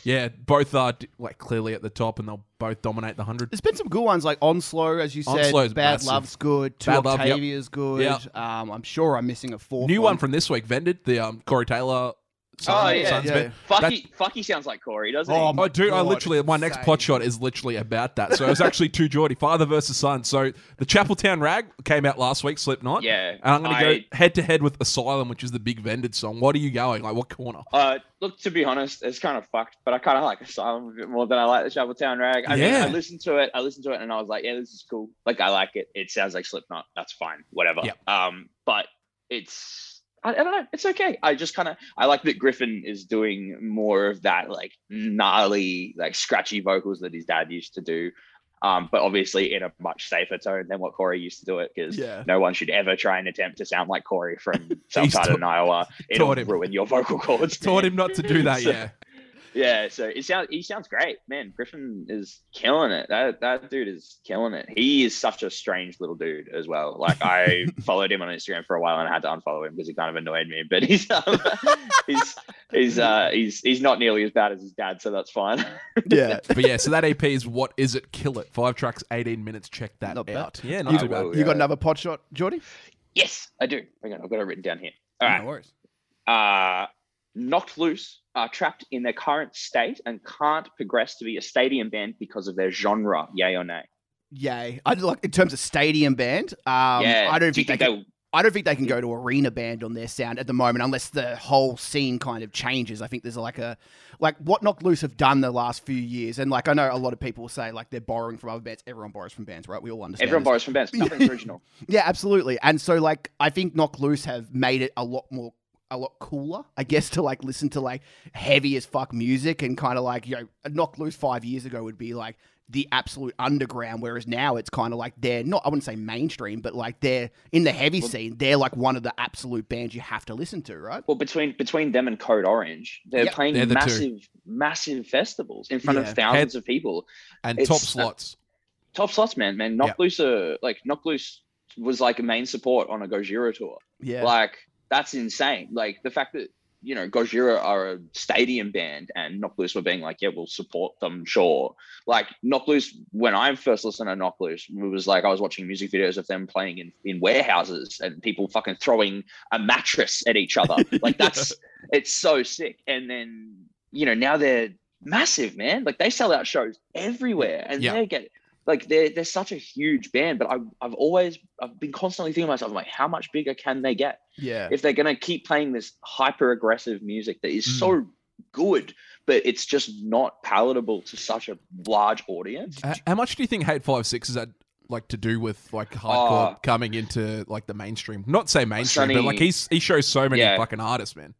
Yeah, both are like clearly at the top, and they'll both dominate the hundred. There's been some good ones like Onslow, as you said. Onslow's Bad massive. Love's good. Two Bad Octavia's Love, yep. good. Yep. Um, I'm sure I'm missing a fourth. New one, one from this week, Vended, the um, Corey Taylor. Son, oh yeah, yeah. Fucky, Fucky sounds like Corey, doesn't oh, he? Oh, dude, God, I literally my insane. next pot shot is literally about that. So it was actually two Geordie, father versus son. So the Chapeltown Rag came out last week, Slipknot. Yeah, and I'm going to go head to head with Asylum, which is the big Vended song. What are you going? Like what corner? Uh, look, to be honest, it's kind of fucked, but I kind of like Asylum a bit more than I like the Chapeltown Rag. I yeah. mean, I listened to it, I listened to it, and I was like, yeah, this is cool. Like I like it. It sounds like Slipknot. That's fine, whatever. Yep. Um, but it's. I don't know. It's okay. I just kind of I like that Griffin is doing more of that like gnarly, like scratchy vocals that his dad used to do, um, but obviously in a much safer tone than what Corey used to do it. Because yeah. no one should ever try and attempt to sound like Corey from South Side of Iowa. It'll ruin your vocal cords. Taught him not to do that. so, yeah, yeah. So it sounds he sounds great, man. Griffin is killing it. That that dude is killing it. He is such a strange little dude as well. Like I followed him on Instagram for a while and I had to unfollow him because he kind of annoyed me. But he's um, he's he's uh, he's he's not nearly as bad as his dad, so that's fine. Yeah, but yeah. So that E P is What Is It? Kill It. Five tracks, eighteen minutes. Check that not out. Bad. Yeah, not too bad. You yeah. got another pot shot, Geordie? Yes, I do. Hang on, I've got it written down here. All right. No worries. Uh, Knocked Loose are trapped in their current state and can't progress to be a stadium band because of their genre. Yay or nay? Yay. I like in terms of stadium band. Um, yeah. I don't think, think they. Can, I don't think they can go to arena band on their sound at the moment, unless the whole scene kind of changes. I think there's like a like what Knocked Loose have done the last few years, and like I know a lot of people will say like they're borrowing from other bands. Everyone borrows from bands, right? We all understand. Everyone this. borrows from bands. Nothing's original. Yeah, absolutely. And so like I think Knocked Loose have made it a lot more. a lot cooler, I guess, to like listen to like heavy as fuck music and kind of like, you know, Knocked Loose five years ago would be like the absolute underground, whereas now it's kind of like they're not, I wouldn't say mainstream, but like they're in the heavy well, scene, they're like one of the absolute bands you have to listen to, right? Well, between between them and Code Orange, they're yep. playing they're the massive, two. massive festivals in front yeah. of thousands Head, of people. And it's, top slots. Uh, top slots, man, man. Knocked yep. Loose, uh, like Knocked Loose was like a main support on a Gojira tour. Yeah. Like, that's insane. Like the fact that, you know, Gojira are a stadium band and Knocked Loose were being like, yeah, we'll support them. Sure. Like Knocked Loose, when I first listened to Knocked Loose, it was like, I was watching music videos of them playing in, in warehouses and people fucking throwing a mattress at each other. Like that's, it's so sick. And then, you know, now they're massive, man. Like they sell out shows everywhere and yeah. they get like they're they're such a huge band, but I've I've always I've been constantly thinking to myself, I'm like, how much bigger can they get? Yeah. If they're gonna keep playing this hyper aggressive music that is mm. so good, but it's just not palatable to such a large audience. How, how much do you think eight five six is that like to do with like hardcore uh, coming into like the mainstream? Not say mainstream, Sonny, but like he's he shows so many yeah. fucking artists, man.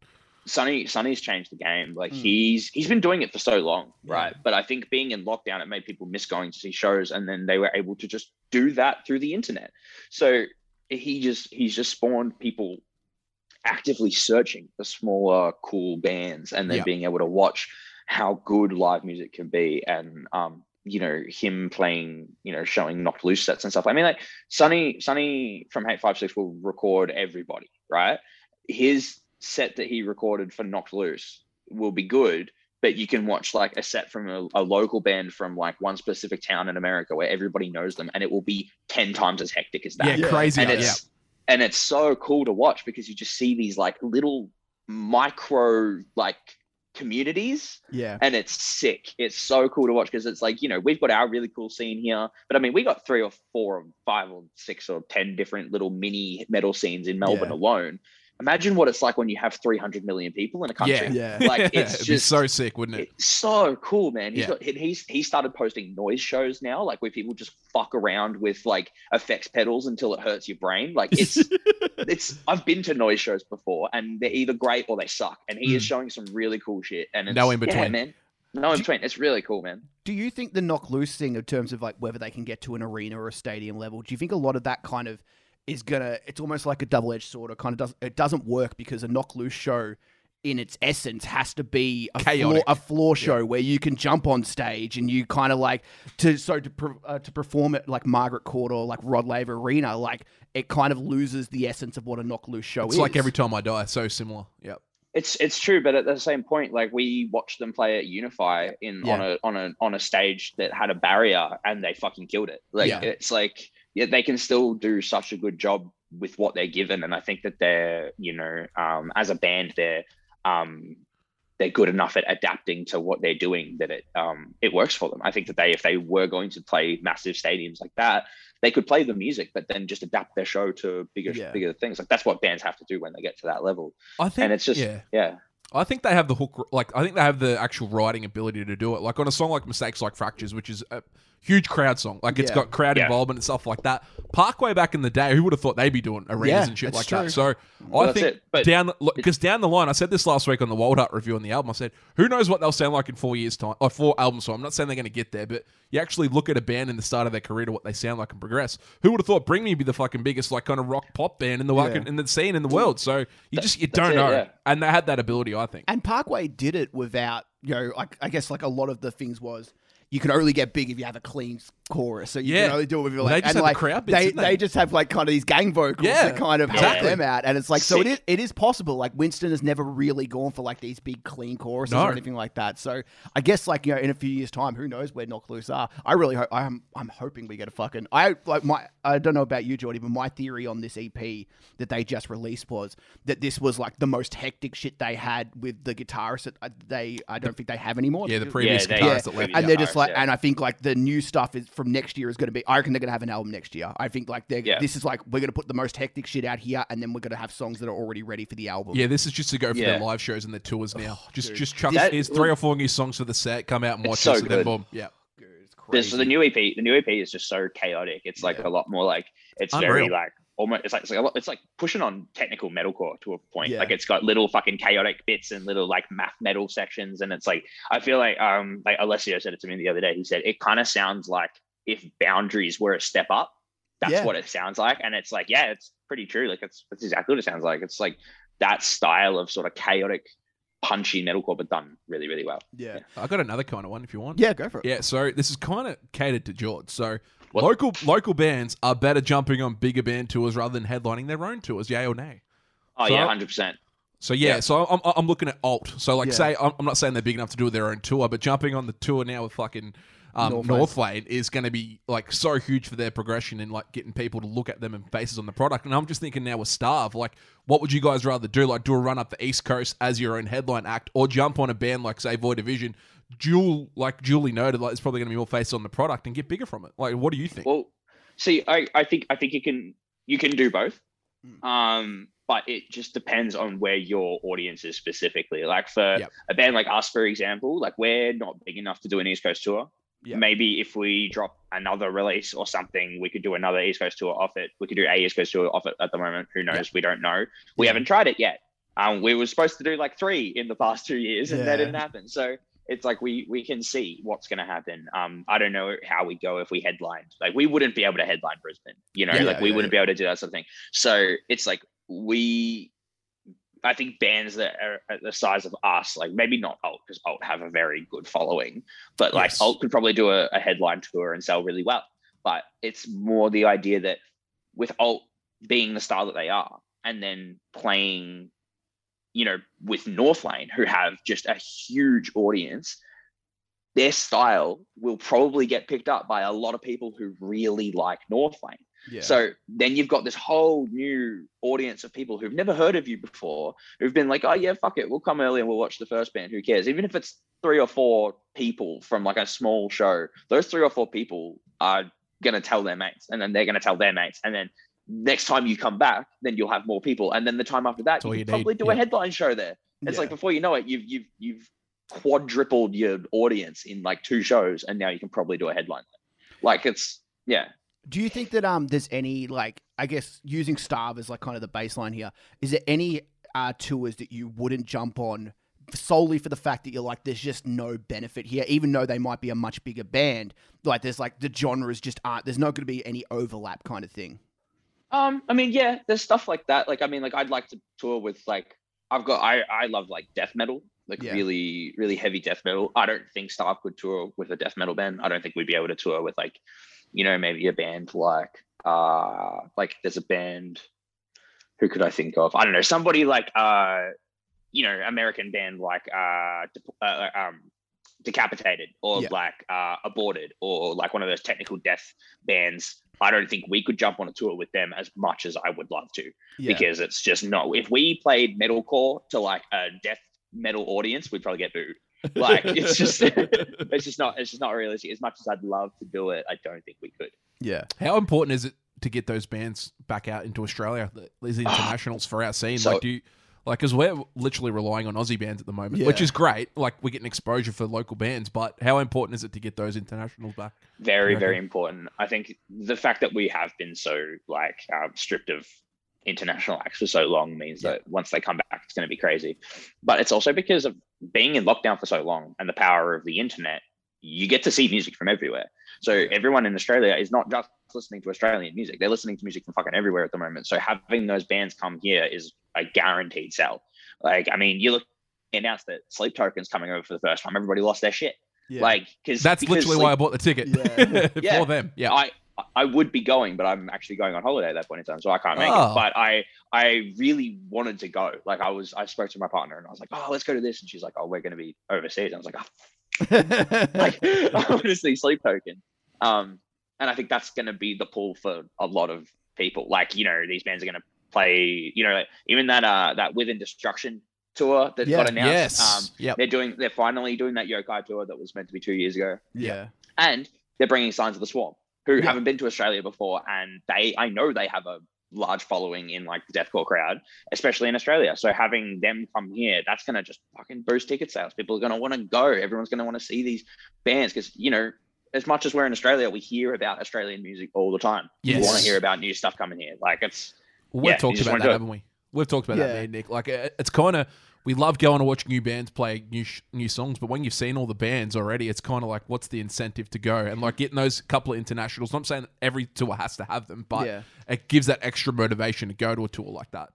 Sonny Sonny's changed the game. Like mm. he's he's been doing it for so long, right? Yeah. But I think being in lockdown, it made people miss going to see shows, and then they were able to just do that through the internet. So he just he's just spawned people actively searching for smaller, cool bands, and then yeah. being able to watch how good live music can be, and um, you know, him playing, you know, showing Knocked Loose sets and stuff. I mean, like Sonny Sonny from eight five six will record everybody, right? His set that he recorded for Knocked Loose will be good, but you can watch like a set from a, a local band from like one specific town in America where everybody knows them, and it will be ten times as hectic as that. Yeah, crazy. And it's, yeah. and it's so cool to watch because you just see these like little micro like communities. Yeah. And it's sick. It's so cool to watch because it's like, you know, we've got our really cool scene here, but I mean, we got three or four or five or six or ten different little mini metal scenes in Melbourne yeah. alone. Imagine what it's like when you have three hundred million people in a country. Yeah, yeah. Like it's just be so sick, wouldn't it? It's so cool, man. He's yeah. got, he's he started posting noise shows now, like where people just fuck around with like effects pedals until it hurts your brain. Like it's it's I've been to noise shows before, and they're either great or they suck. And he mm. is showing some really cool shit. And it's, no in between, yeah, man. No in between. It's really cool, man. Do you think the Knock Loose thing, in terms of like whether they can get to an arena or a stadium level, do you think a lot of that kind of is gonna, it's almost like a double-edged sword, or kind of doesn't, it doesn't work because a Knock Loose show in its essence has to be a chaotic floor, a floor show yeah. where you can jump on stage and you kind of like to, so to, uh, to perform at like Margaret Court or like Rod Laver Arena, like it kind of loses the essence of what a Knock Loose show it's is. It's like Every Time I Die, so similar. Yep. It's it's true, but at the same point, like we watched them play at Unify in yeah. on a on a on a stage that had a barrier, and they fucking killed it. Like yeah. it's like, yeah, they can still do such a good job with what they're given, and I think that they're, you know, um, as a band, they're um, they're good enough at adapting to what they're doing that it um, it works for them. I think that they, if they were going to play massive stadiums like that, they could play the music, but then just adapt their show to bigger yeah. bigger things. Like that's what bands have to do when they get to that level. I think, and it's just yeah. yeah. I think they have the hook, like I think they have the actual writing ability to do it. Like on a song like Mistakes Like Fractures, which is a huge crowd song, like it's yeah. got crowd yeah. involvement and stuff like that. Parkway back in the day, who would have thought they'd be doing arenas yeah, and shit like true. that? So well, I think down because down the line, I said this last week on the Wild Heart review on the album. I said, who knows what they'll sound like in four years time or four albums? So I'm not saying they're going to get there, but you actually look at a band in the start of their career to what they sound like and progress. Who would have thought Bring Me be the fucking biggest like kind of rock pop band in the yeah. in the scene in the world? So you that, just you don't it, know, yeah. and they had that ability. I think. And Parkway did it without, you know, like I guess like a lot of the things was you can only get big if you have a clean chorus. So you yeah. can only do it with your like, they just and like the crowd bits, they, they? they just have like kind of these gang vocals yeah, that kind of exactly. help them out. And it's like, Sick. so it is, it is possible. Like Winston has never really gone for like these big clean choruses no. or anything like that. So I guess like, you know, in a few years time, who knows where Knock Loose are. I really hope, I'm, I'm hoping we get a fucking, I like my, I don't know about you, Geordie, but my theory on this E P that they just released was that this was like the most hectic shit they had with the guitarist that they, I don't think they have anymore. Yeah. The previous yeah, guitarist. Yeah. And they're just like, yeah. and I think like the new stuff is from next year is going to be, I reckon they're going to have an album next year. I think like they're, yeah. this is like, we're going to put the most hectic shit out here, and then we're going to have songs that are already ready for the album. Yeah. This is just to go for yeah. their live shows and their tours now. Oh, just, dude. just chuck that, here's three or four new songs for the set, come out and watch so it. So then boom. Yeah. This, so the new E P, the new E P is just so chaotic. It's like yeah. a lot more like it's Unreal. very like almost it's like it's like, a lot, it's like pushing on technical metalcore to a point. Yeah. Like it's got little fucking chaotic bits and little like math metal sections, and it's like I feel like um like Alessio said it to me the other day. He said it kind of sounds like if Boundaries were a step up. That's yeah. what it sounds like, and it's like yeah, it's pretty true. Like it's that's exactly what it sounds like. It's like that style of sort of chaotic, punchy metalcore, but done really, really well. Yeah. yeah. I got another kind of one if you want. Yeah, go for it. Yeah, so this is kind of catered to George. So what? local local bands are better jumping on bigger band tours rather than headlining their own tours, yay or nay? Oh, so, yeah, one hundred percent. So, yeah, yeah. so I'm, I'm looking at Alt. So, like, yeah. say, I'm not saying they're big enough to do their own tour, but jumping on the tour now with fucking um, Northlane is going to be like so huge for their progression and like getting people to look at them and faces on the product. And I'm just thinking now with Starve, like, what would you guys rather do? Like, do a run up the East Coast as your own headline act, or jump on a band like, say, Void Division, dual, like duly noted, like it's probably going to be more faces on the product and get bigger from it. Like, what do you think? Well, see, I, I think I think you can you can do both. Um, but it just depends on where your audience is specifically. Like for yep. a band like us, for example, like we're not big enough to do an East Coast tour. Yep. Maybe if we drop another release or something, we could do another East Coast tour off it. We could do a East Coast tour off it at the moment. Who knows? Yep. We don't know. We yep. haven't tried it yet. Um, we were supposed to do like three in the past two years and yeah. that didn't happen. So it's like we we can see what's going to happen. Um, I don't know how we go if we headlined. Like we wouldn't be able to headline Brisbane, you know, yeah, like we yeah, wouldn't yeah. be able to do that sort of thing. So it's like we, I think bands that are at the size of us, like maybe not Alt because Alt have a very good following, but like yes. Alt could probably do a, a headline tour and sell really well. But it's more the idea that with Alt being the style that they are and then playing, you know, with Northlane, who have just a huge audience, their style will probably get picked up by a lot of people who really like Northlane. Yeah. So then you've got this whole new audience of people who've never heard of you before, who've been like, oh yeah, fuck it, we'll come early and we'll watch the first band. Who cares? Even if it's three or four people from like a small show, those three or four people are going to tell their mates, and then they're going to tell their mates, and then next time you come back, then you'll have more people, and then the time after that, you, you probably do yeah. a headline show there. It's yeah. like before you know it, you've you've you've quadrupled your audience in like two shows, and now you can probably do a headline. Like it's yeah. Do you think that um, there's any like I guess using Starve as like kind of the baseline here? Is there any uh, tours that you wouldn't jump on solely for the fact that you're like, there's just no benefit here, even though they might be a much bigger band? Like there's like the genres just aren't. There's not going to be any overlap kind of thing. Um, I mean, yeah, there's stuff like that. Like, I mean, like I'd like to tour with like, I've got, I, I love like death metal, like yeah. really, really heavy death metal. I don't think Starve would tour with a death metal band. I don't think we'd be able to tour with like, you know, maybe a band like, uh, like there's a band, who could I think of? I don't know. Somebody like, uh, you know, American band like, uh, uh um, Decapitated or yeah. like uh, Aborted or like one of those technical death bands. I don't think we could jump on a tour with them as much as I would love to yeah. because it's just no. If we played metalcore to like a death metal audience, we'd probably get booed. Like it's just, it's just not, it's just not realistic. As much as I'd love to do it, I don't think we could. Yeah. How important is it to get those bands back out into Australia? These internationals for our scene, so, like do you? Like, because we're literally relying on Aussie bands at the moment, yeah. which is great. Like, we're getting exposure for local bands, but how important is it to get those internationals back? Very, very important. I think the fact that we have been so, like, um, stripped of international acts for so long means yeah. that once they come back, it's going to be crazy. But it's also because of being in lockdown for so long and the power of the internet, you get to see music from everywhere. So everyone in Australia is not just listening to Australian music. They're listening to music from fucking everywhere at the moment. So having those bands come here is a guaranteed sell. Like, I mean, you look, announced that Sleep Token's coming over for the first time. Everybody lost their shit. Yeah. Like, cause that's because literally Sleep... why I bought the ticket yeah. for yeah. them. Yeah. I, I would be going, but I'm actually going on holiday at that point in time. So I can't make oh. it, but I, I really wanted to go. Like I was, I spoke to my partner and I was like, oh, let's go to this. And she's like, oh, we're going to be overseas. And I was like, oh, like I want to see Sleep Token. Um, and I think that's going to be the pull for a lot of people. Like, you know, these bands are going to play, you know, like, even that uh, that Within Destruction tour that yeah, got announced. Yes. Um, yep. They're doing, they're finally doing that Yokai tour that was meant to be two years ago. Yeah. And they're bringing Signs of the Swarm, who yeah. haven't been to Australia before, and they, I know they have a large following in like the deathcore crowd, especially in Australia. So having them come here, that's going to just fucking boost ticket sales. People are going to want to go. Everyone's going to want to see these bands because, you know, as much as we're in Australia, we hear about Australian music all the time. Yes. We want to hear about new stuff coming here. Like it's, we've yeah, talked about that, haven't we? We've talked about yeah. that, man, Nick. Like it's kind of, we love going to watch new bands play new sh- new songs, but when you've seen all the bands already, it's kind of like, what's the incentive to go? And like getting those couple of internationals, I'm not saying every tour has to have them, but yeah. it gives that extra motivation to go to a tour like that.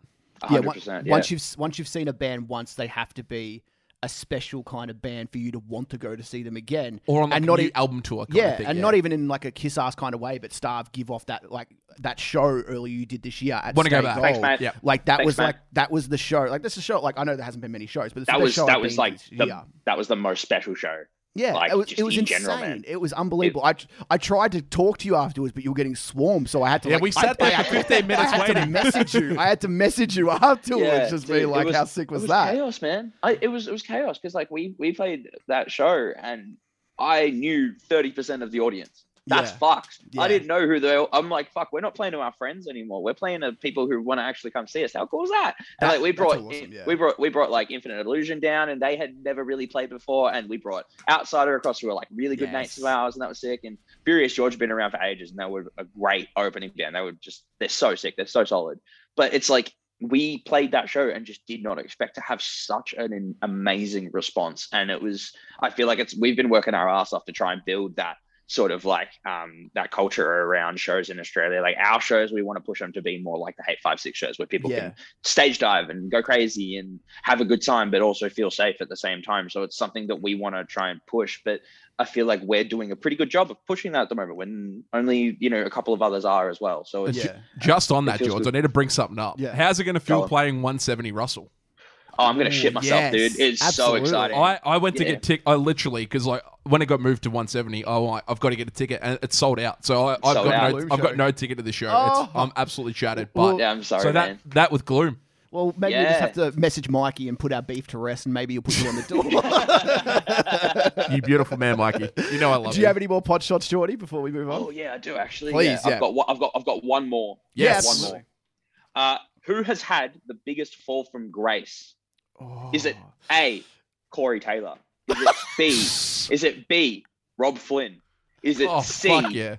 Yeah, one, yeah, once you've once you've seen a band once, they have to be a special kind of band for you to want to go to see them again, or on like and not a new e- album tour. Kind yeah, of thing, and yeah. not even in like a kiss ass kind of way, but Starve give off that like that show early you did this year. Want to go back? Thanks, man. Yeah. Like that Thanks, was man. like that was the show. Like this is a show. Like I know there hasn't been many shows, but this that was the show that was like the, that was the most special show Yeah, like, it was, it was in general, insane. Man. It was unbelievable. It, I I tried to talk to you afterwards, but you were getting swarmed, so I had to. Yeah, like, we sat I, there I, for fifteen minutes waiting. I had waiting. to message you. I had to message you afterwards, yeah, just dude, be like, was, "How sick was, was that?" Chaos, man. I, it was it was chaos because like we we played that show and I knew thirty percent of the audience. That's yeah. fucked. Yeah. I didn't know who they were. I'm like, fuck, we're not playing to our friends anymore. We're playing to people who want to actually come see us. How cool is that? And like we brought awesome, in, yeah. we brought we brought like Infinite Illusion down and they had never really played before. And we brought Outsider across who were like really good yes. mates of ours, and that was sick. And Furious George had been around for ages and they were a great opening band. They were just they're so sick, they're so solid. But it's like we played that show and just did not expect to have such an amazing response. And it was I feel like it's we've been working our ass off to try and build that sort of like um, that culture around shows in Australia. Like our shows, we want to push them to be more like the eight five six shows where people yeah. can stage dive and go crazy and have a good time, but also feel safe at the same time. So it's something that we want to try and push. But I feel like we're doing a pretty good job of pushing that at the moment when only, you know, a couple of others are as well. So it's, yeah. just on that, George, good. I need to bring something up. Yeah. How's it going to feel go playing on. one seventy Russell? Oh, I'm gonna shit myself, yes, dude! It's absolutely. so exciting. I, I went to yeah. get tick. I literally because like when it got moved to one seventy, oh, I, I've got to get a ticket, and it's sold out. So I, I've sold got out. no, I've got no ticket to the show. Oh. It's, I'm absolutely shattered. But yeah, I'm sorry, so that man. that with Gloom. Well, maybe yeah. we just have to message Mikey and put our beef to rest, and maybe he'll put you on the door. You beautiful man, Mikey. You know I love you. Do you him. have any more pod shots, Geordie, before we move on? Oh yeah, I do actually. Please, yeah. Yeah. I've got one, I've got I've got one more. Yes, yes. one more. Uh, who has had the biggest fall from grace? Oh. Is it A, Corey Taylor? Is it B? Is it B, Rob Flynn? Is it oh, C, yeah.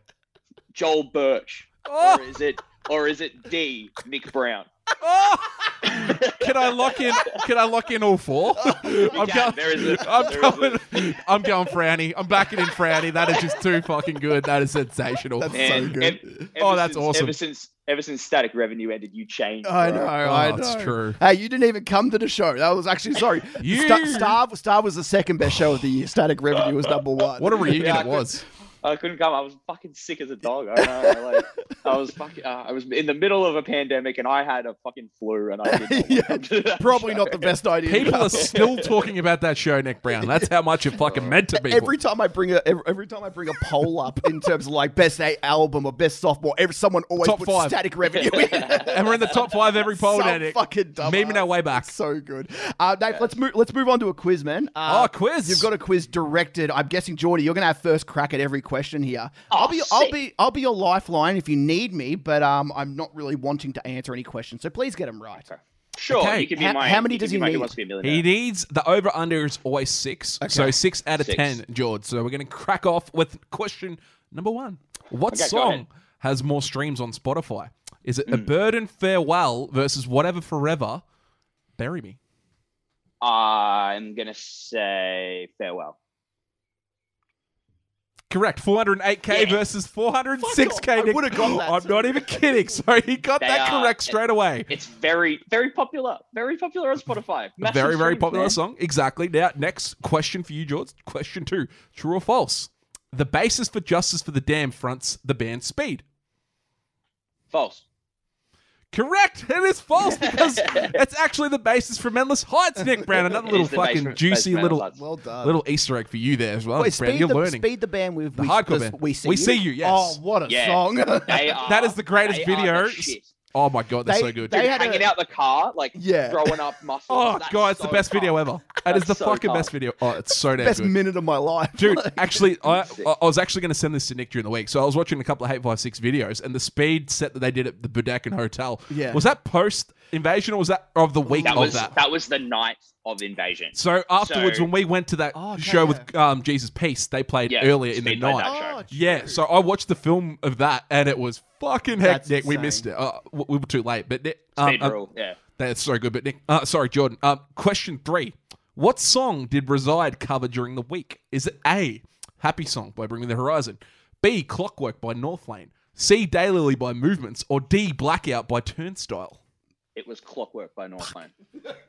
Joel Birch? Oh. Or is it or is it D, Nick Brand? Oh. Can I lock in? Can I lock in all four? You I'm can. Going. There is it. I'm there going. Is it. I'm going Frowny. I'm backing in Frowny. That is just too fucking good. That is sensational. That's Man, so good. Ev- oh, that's since, awesome. Ever since. Ever since Static Revenue ended, you changed. Bro. I know, oh, I know. That's true. Hey, you didn't even come to the show. That was actually, sorry. you... Star, Starve, Starve was the second best show of the year. Static Revenue was number one. What a reunion yeah, it was. I couldn't come. I was fucking sick as a dog. I, know, like, I was fucking. Uh, I was in the middle of a pandemic, and I had a fucking flu, and I didn't yeah, probably show. not the best idea. People are still talking about that show, Nick Brown. That's how much it fucking meant to people. Every time I bring a every, every time I bring a poll up in terms of like best eight album or best sophomore, every someone always top puts five. Static Revenue in, and we're in the top five every poll. So now, Nick. Fucking dumb. Memeing our way back. So good. Uh, Dave, yeah. let's move. Let's move on to a quiz, man. Uh, oh, quiz! You've got a quiz directed. I'm guessing, Geordie, you're gonna have first crack at every quiz. Question here. Oh, I'll be, sick. I'll be, I'll be your lifeline if you need me, but um, I'm not really wanting to answer any questions, so please get them right. Okay. Sure. Okay. You can be how, my, how many does he need? He needs the over under is always six, okay. so six out of six. ten, George. So we're gonna crack off with question number one. What okay, song has more streams on Spotify? Is it mm. A Bird and Farewell versus Whatever Forever? Bury Me. Uh, I'm gonna say Farewell. Correct. four oh eight K yeah. versus four oh six K. I would have got that. I'm not even kidding. So he got they that are, correct straight away. It's very, very popular. Very popular on Spotify. Massive very, very streams, popular man. Song. Exactly. Now, next question for you, George. Question two. True or false? The basis for Justice for the Damned fronts the band Speed. False. Correct. It is false because it's actually the basis for Endless Heights, Nick Brown. Another little fucking basement, juicy basement little well done. little Easter egg for you there as well. Wait, Brown, you're the, learning. Speed the band with the we, hardcore band. We see we you. See you. Yes. Oh, what a yeah. song! Are, that is the greatest video. The oh my god, that's they, so good. They had hanging a, out the car, like yeah. throwing up muscles. Oh that's god, it's so the best tough. video ever. That is the so fucking tough. best video. Oh, it's so damn best good. Best minute of my life, dude. Actually, I I was actually going to send this to Nick during the week, so I was watching a couple of eight five six videos, and the speed set that they did at the Budakin Hotel. Yeah. Was that post invasion or was that of the week that of was, that? That was the night of invasion. So afterwards, so, when we went to that oh, okay. show with um, Jesus Peace, they played yeah, earlier in the night. Oh, yeah. So I watched the film of that, and it was fucking hectic. We missed it. Uh, we were too late, but Nick, um, speed um, rule. Yeah. That's so good. But Nick, uh, sorry, Jordan. Um, question three. What song did Reside cover during the week? Is it A, Happy Song by Bring Me the Horizon, B, Clockwork by Northlane, C, Daylily by Movements, or D, Blackout by Turnstile? It was Clockwork by Northlane.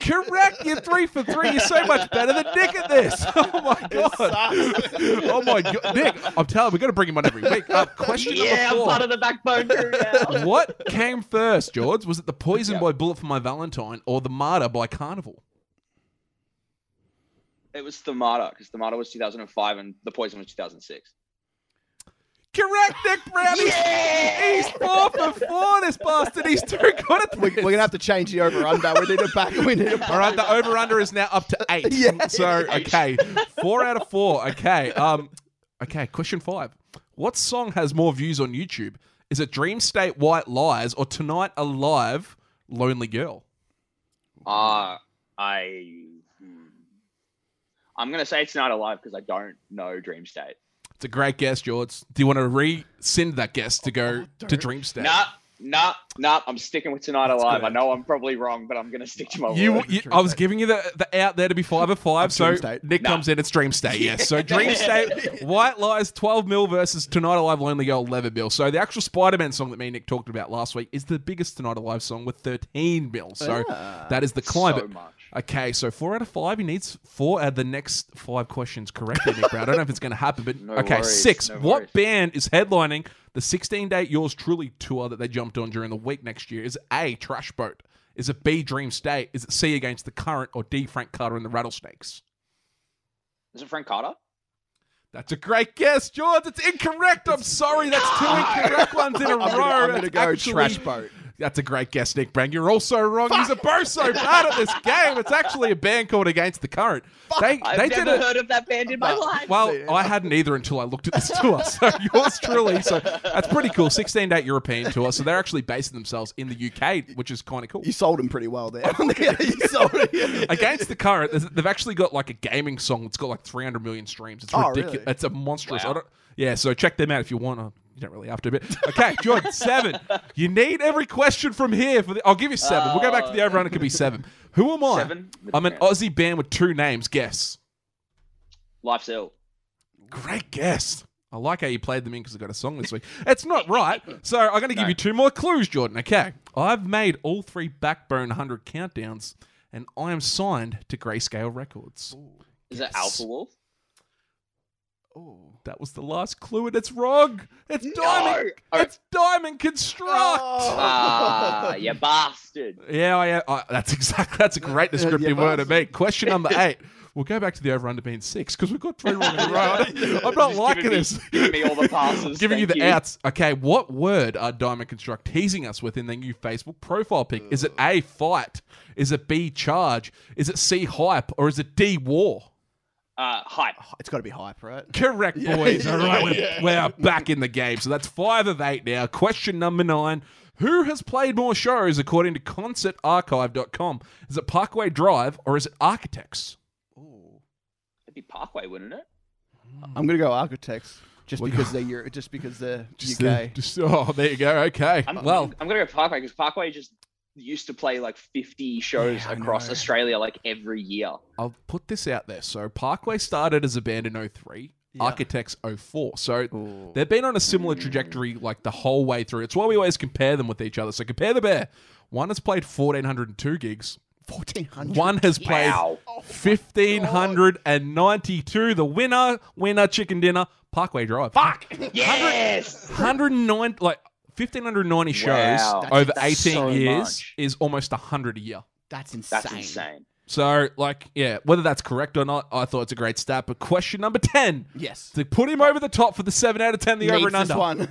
Correct! You're three for three. You're so much better than Nick at this. Oh, my God. Oh, my God. Nick, I'm telling you, we've got to bring him on every week. Uh, question yeah, number four. Yeah, I'm part of the backbone crew now. What came first, George? Was it The Poison yep. by Bullet for My Valentine or The Martyr by Carnival? It was Stomata, because Stomata was two thousand five and The Poison was two thousand six. Correct, Nick Brand. Yeah! He's four for four, this bastard. He's too good at this. We're going to have to change the over-under. We need a back. We need a All right, the over-under is now up to eight. Yeah, so, eight. Okay, four out of four. Okay, um, okay. Question five. What song has more views on YouTube? Is it Dream State, White Lies, or Tonight Alive, Lonely Girl? Uh, I... I'm going to say Tonight Alive because I don't know Dream State. It's a great guess, George. Do you want to rescind that guess to go oh, to Dream State? Nah, nah, nah. I'm sticking with Tonight That's Alive. Good. I know I'm probably wrong, but I'm going to stick to my you, word. You, I was giving you the, the out there to be five of five, so Nick nah. comes in, it's Dream State, yes. So Dream State, White Lies, twelve mil versus Tonight Alive, Lonely Girl, eleven mil. So the actual Spider-Man song that me and Nick talked about last week is the biggest Tonight Alive song with thirteen mil. So uh, that is the climb. So much. Okay, so four out of five. He needs four out of the next five questions correctly, Nick Brown. I don't know if it's going to happen, but no okay, worries, six. No what worries. Band is headlining the sixteen-day Yours Truly tour that they jumped on during the week next year? Is it A, Trash Boat? Is it B, Dream State? Is it C, Against the Current? Or D, Frank Carter and the Rattlesnakes? Is it Frank Carter? That's a great guess, George. It's incorrect. I'm sorry. That's two incorrect ones in a row. I'm going to go actually... Trash Boat. That's a great guess, Nick Brand. You're also wrong. Fuck. He's a bro so bad at this game. It's actually a band called Against the Current. They, I've they never did a, heard of that band in my life. Well, yeah. I hadn't either until I looked at this tour. So yours truly. So that's pretty cool. sixteen-date European tour. So they're actually basing themselves in the U K, which is kind of cool. You sold them pretty well there. You sold them. Against the Current, they've actually got like a gaming song that's got like three hundred million streams. It's ridiculous. Oh, really? It's a monstrous. Wow. I don't, yeah, so check them out if you want to. You don't really have to, but okay, Jordan, seven. You need every question from here. For the, I'll give you seven. We'll go back to the over-under. It could be seven. Who am I? Seven, I'm an Aussie band with two names. Guess. Life's Ill. Great guess. I like how you played them in because I got a song this week. It's not right. So I'm going to give no. you two more clues, Jordan. Okay. I've made all three Backbone one hundred countdowns, and I am signed to Grayscale Records. Ooh, is it Alpha Wolf? Oh, that was the last clue, and it's wrong. It's no. Diamond. Oh. It's Diamond Construct. Ah, oh. uh, you bastard. Yeah, yeah. Oh, that's exactly. That's a great descriptive word to me. Question number eight. We'll go back to the over-under being six because we've got three wrong in a row. I'm not liking this. Giving me all the passes. Giving you the you. outs. Okay, what word are Diamond Construct teasing us with in their new Facebook profile pic? Is it A, fight? Is it B, charge? Is it C, hype? Or is it D, war? Uh, hype. It's got to be hype, right? Correct, boys. All right, we're, yeah. we're back in the game. So that's five of eight now. Question number nine. Who has played more shows according to concert archive dot com? Is it Parkway Drive or is it Architects? Ooh. It'd be Parkway, wouldn't it? I'm going to go Architects. Just because, they're, just because they're just U K. The, just, oh, there you go. Okay. I'm, well, I'm, I'm going to go Parkway because Parkway just... used to play like fifty shows yeah, across Australia like every year. I'll put this out there. So Parkway started as a band in oh three, yeah. Architects oh four. So Ooh. They've been on a similar trajectory like the whole way through. It's why we always compare them with each other. So compare the bear. One has played fourteen oh two gigs. fourteen hundred. One has played wow. fifteen ninety-two. The winner, winner, chicken dinner, Parkway Drive. Fuck! Yes! one hundred nine, like... fifteen ninety shows wow. over that's, that's eighteen so years much. Is almost one hundred a year. That's insane. That's insane. So, like, yeah, whether that's correct or not, I thought it's a great stat. But question number ten. Yes. To put him over the top for the seven out of ten, the Needs over and under. One.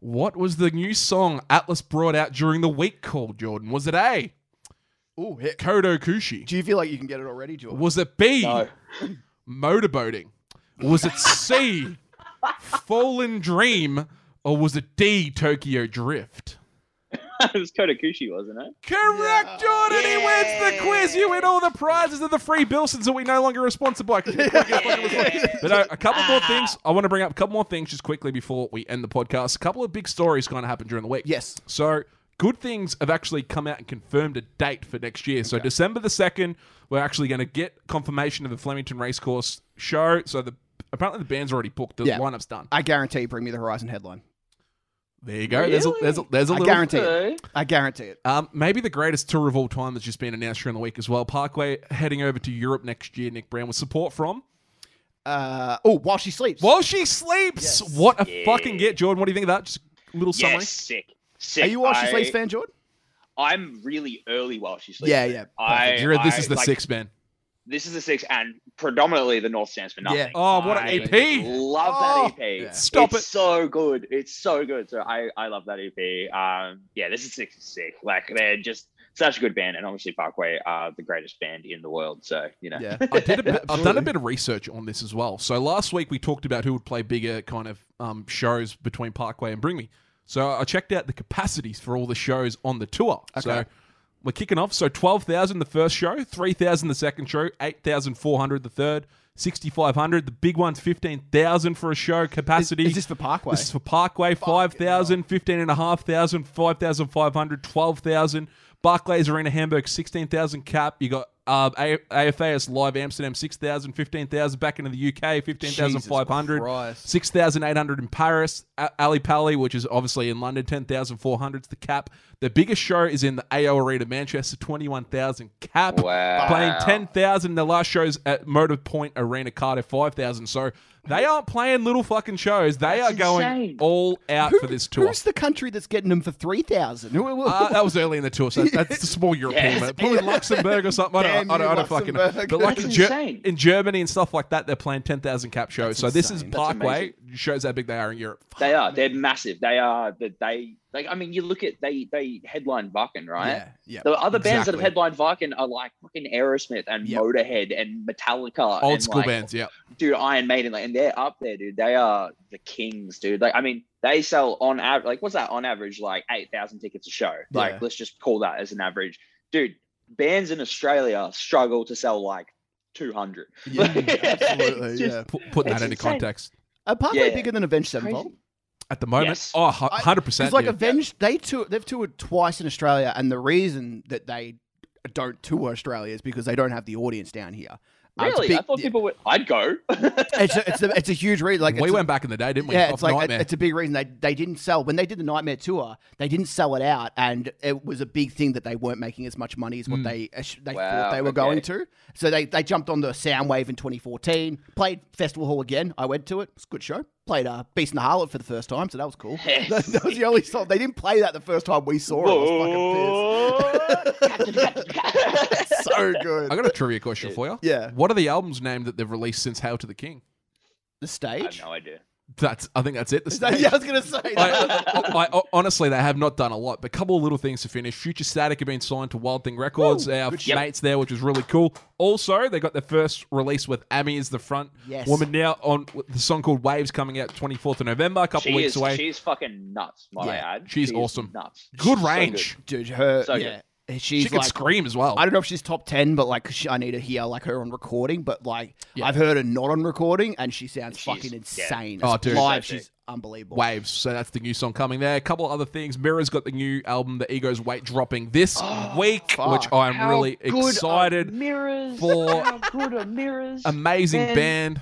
What was the new song Atlas brought out during the week called, Jordan? Was it A? Ooh, hit. Kodo Kushi. Do you feel like you can get it already, Jordan? Was it B? No. Motorboating. Was it C? Fallen Dream. Or was it D, Tokyo Drift? It was Kodakushi, wasn't it? Correct, yeah. Jordan! Yeah. He wins the quiz! You win all the prizes of the free Bilsons that we no longer are sponsored by. But uh, a couple ah. more things. I want to bring up a couple more things just quickly before we end the podcast. A couple of big stories kind of happened during the week. Yes. So... good things have actually come out and confirmed a date for next year. So okay. December the second, we're actually going to get confirmation of the Flemington Racecourse show. So the apparently the band's already booked. The yeah. lineup's done. I guarantee you Bring Me the Horizon headline. There you go. Really? There's a, there's a, there's a I little... I guarantee okay. it. I guarantee it. Um, maybe the greatest tour of all time that's just been announced during the week as well. Parkway heading over to Europe next year, Nick Brown, with support from... Uh, oh, While She Sleeps. While She Sleeps! Yes. What a yeah. fucking get, Jordan. What do you think of that? Just a little summary. Yes, sick. Sick. Are you a While She Sleeps fan, Jordan? I'm really early While She Sleeps. Yeah, yeah. I, I, this is the like, sixth, man. This is the sixth, and predominantly the North Stands for Nothing. Yeah. Oh, what an E P! Love oh, that E P. Yeah. Stop it's it. So good. It's so good. So I, I love that E P. Um, yeah, this is sick, sick. Like they're just such a good band, and obviously Parkway are the greatest band in the world. So you know, yeah. I did a bit, I've done a bit of research on this as well. So last week we talked about who would play bigger kind of um, shows between Parkway and Bring Me. So I checked out the capacities for all the shows on the tour. Okay. So we're kicking off. So twelve thousand the first show, three thousand the second show, eight thousand four hundred the third, six thousand five hundred. The big one's fifteen thousand for a show capacity. Is, is this for Parkway? This is for Parkway. five thousand, fifteen thousand five hundred, five thousand five hundred, twelve thousand. Barclays Arena Hamburg, sixteen thousand cap. You got uh, A F A S Live Amsterdam, six thousand, fifteen thousand. Back into the U K, fifteen thousand five hundred. six thousand eight hundred in Paris. Ali Pali, which is obviously in London, ten thousand four hundred is the cap. The biggest show is in the A O Arena Manchester, twenty-one thousand cap. Wow. Playing ten thousand. The last show's at Motor Point Arena Cardiff, five thousand. So they aren't playing little fucking shows. They that's are going insane. All out Who, for this tour. Who's the country that's getting them for three thousand? Uh, that was early in the tour, so that's the small European. Yes. Probably Luxembourg or something. Damn, I don't, I don't, I don't fucking know. But like in, Ger in Germany and stuff like that, they're playing ten thousand cap shows. That's so insane. This is Parkway. Shows how big they are in Europe. They are. They're massive. They are. They... Like, I mean, you look at, they they headline Viking, right? Yeah, yeah. The other exactly. bands that have headlined Viking are like fucking Aerosmith and yep. Motorhead and Metallica. Old and school like, bands, yeah. Dude, Iron Maiden, like, and they're up there, dude. They are the kings, dude. Like, I mean, they sell on average, like, what's that? On average, like eight thousand tickets a show. Like, yeah. let's just call that as an average. Dude, bands in Australia struggle to sell like two hundred. Yeah, absolutely, just, yeah. Put, put that into insane. Context. Are Parkway yeah. bigger than Avenged Sevenfold? At the moment, yes. oh, one hundred percent. It's like yeah. Avenged, they tour, they've toured twice in Australia, and the reason that they don't tour Australia is because they don't have the audience down here. Really? Uh, big, I thought people would... I'd go. it's, a, it's, a, it's a huge reason. Like, we went a, back in the day, didn't we? Yeah, it's, like a, it's a big reason. They, they didn't sell... When they did the Nightmare Tour, they didn't sell it out, and it was a big thing that they weren't making as much money as what mm. they they wow, thought they were okay. going to. So they, they jumped on the Soundwave in twenty fourteen, played Festival Hall again. I went to it. It's a good show. Played uh, Beast and the Harlot for the first time, so that was cool. Yes. That, that was the only song. They didn't play that the first time we saw it. I was fucking pissed. So good. I got a trivia question Dude. for you. Yeah. What are the albums named that they've released since Hail to the King? The Stage? I have no idea. That's. I think that's it. The Stage. Yeah, I was going to say that. I, I, I, honestly, they have not done a lot, but a couple of little things to finish. Future Static have been signed to Wild Thing Records. Ooh, Our mates yep. there, which is really cool. Also, they got their first release with Amy as the front yes. woman now on the song called Waves coming out twenty-fourth of November, a couple she weeks is, away. She's fucking nuts, my yeah, ad. She's she awesome. Nuts. Good she's range. So good. Dude, her... So yeah. good. She's she can like, scream as well. I don't know if she's top ten, but like she, I need to hear like her on recording. But like yeah. I've heard her not on recording, and she sounds she's, fucking insane. Yeah. Oh, dude, live, she's unbelievable. Waves. So that's the new song coming there. A couple other things. Mirror's got the new album, The Ego's Weight, dropping this oh, week, fuck. which I am How really excited Mirrors. for. How good are Mirrors? Amazing ben. band.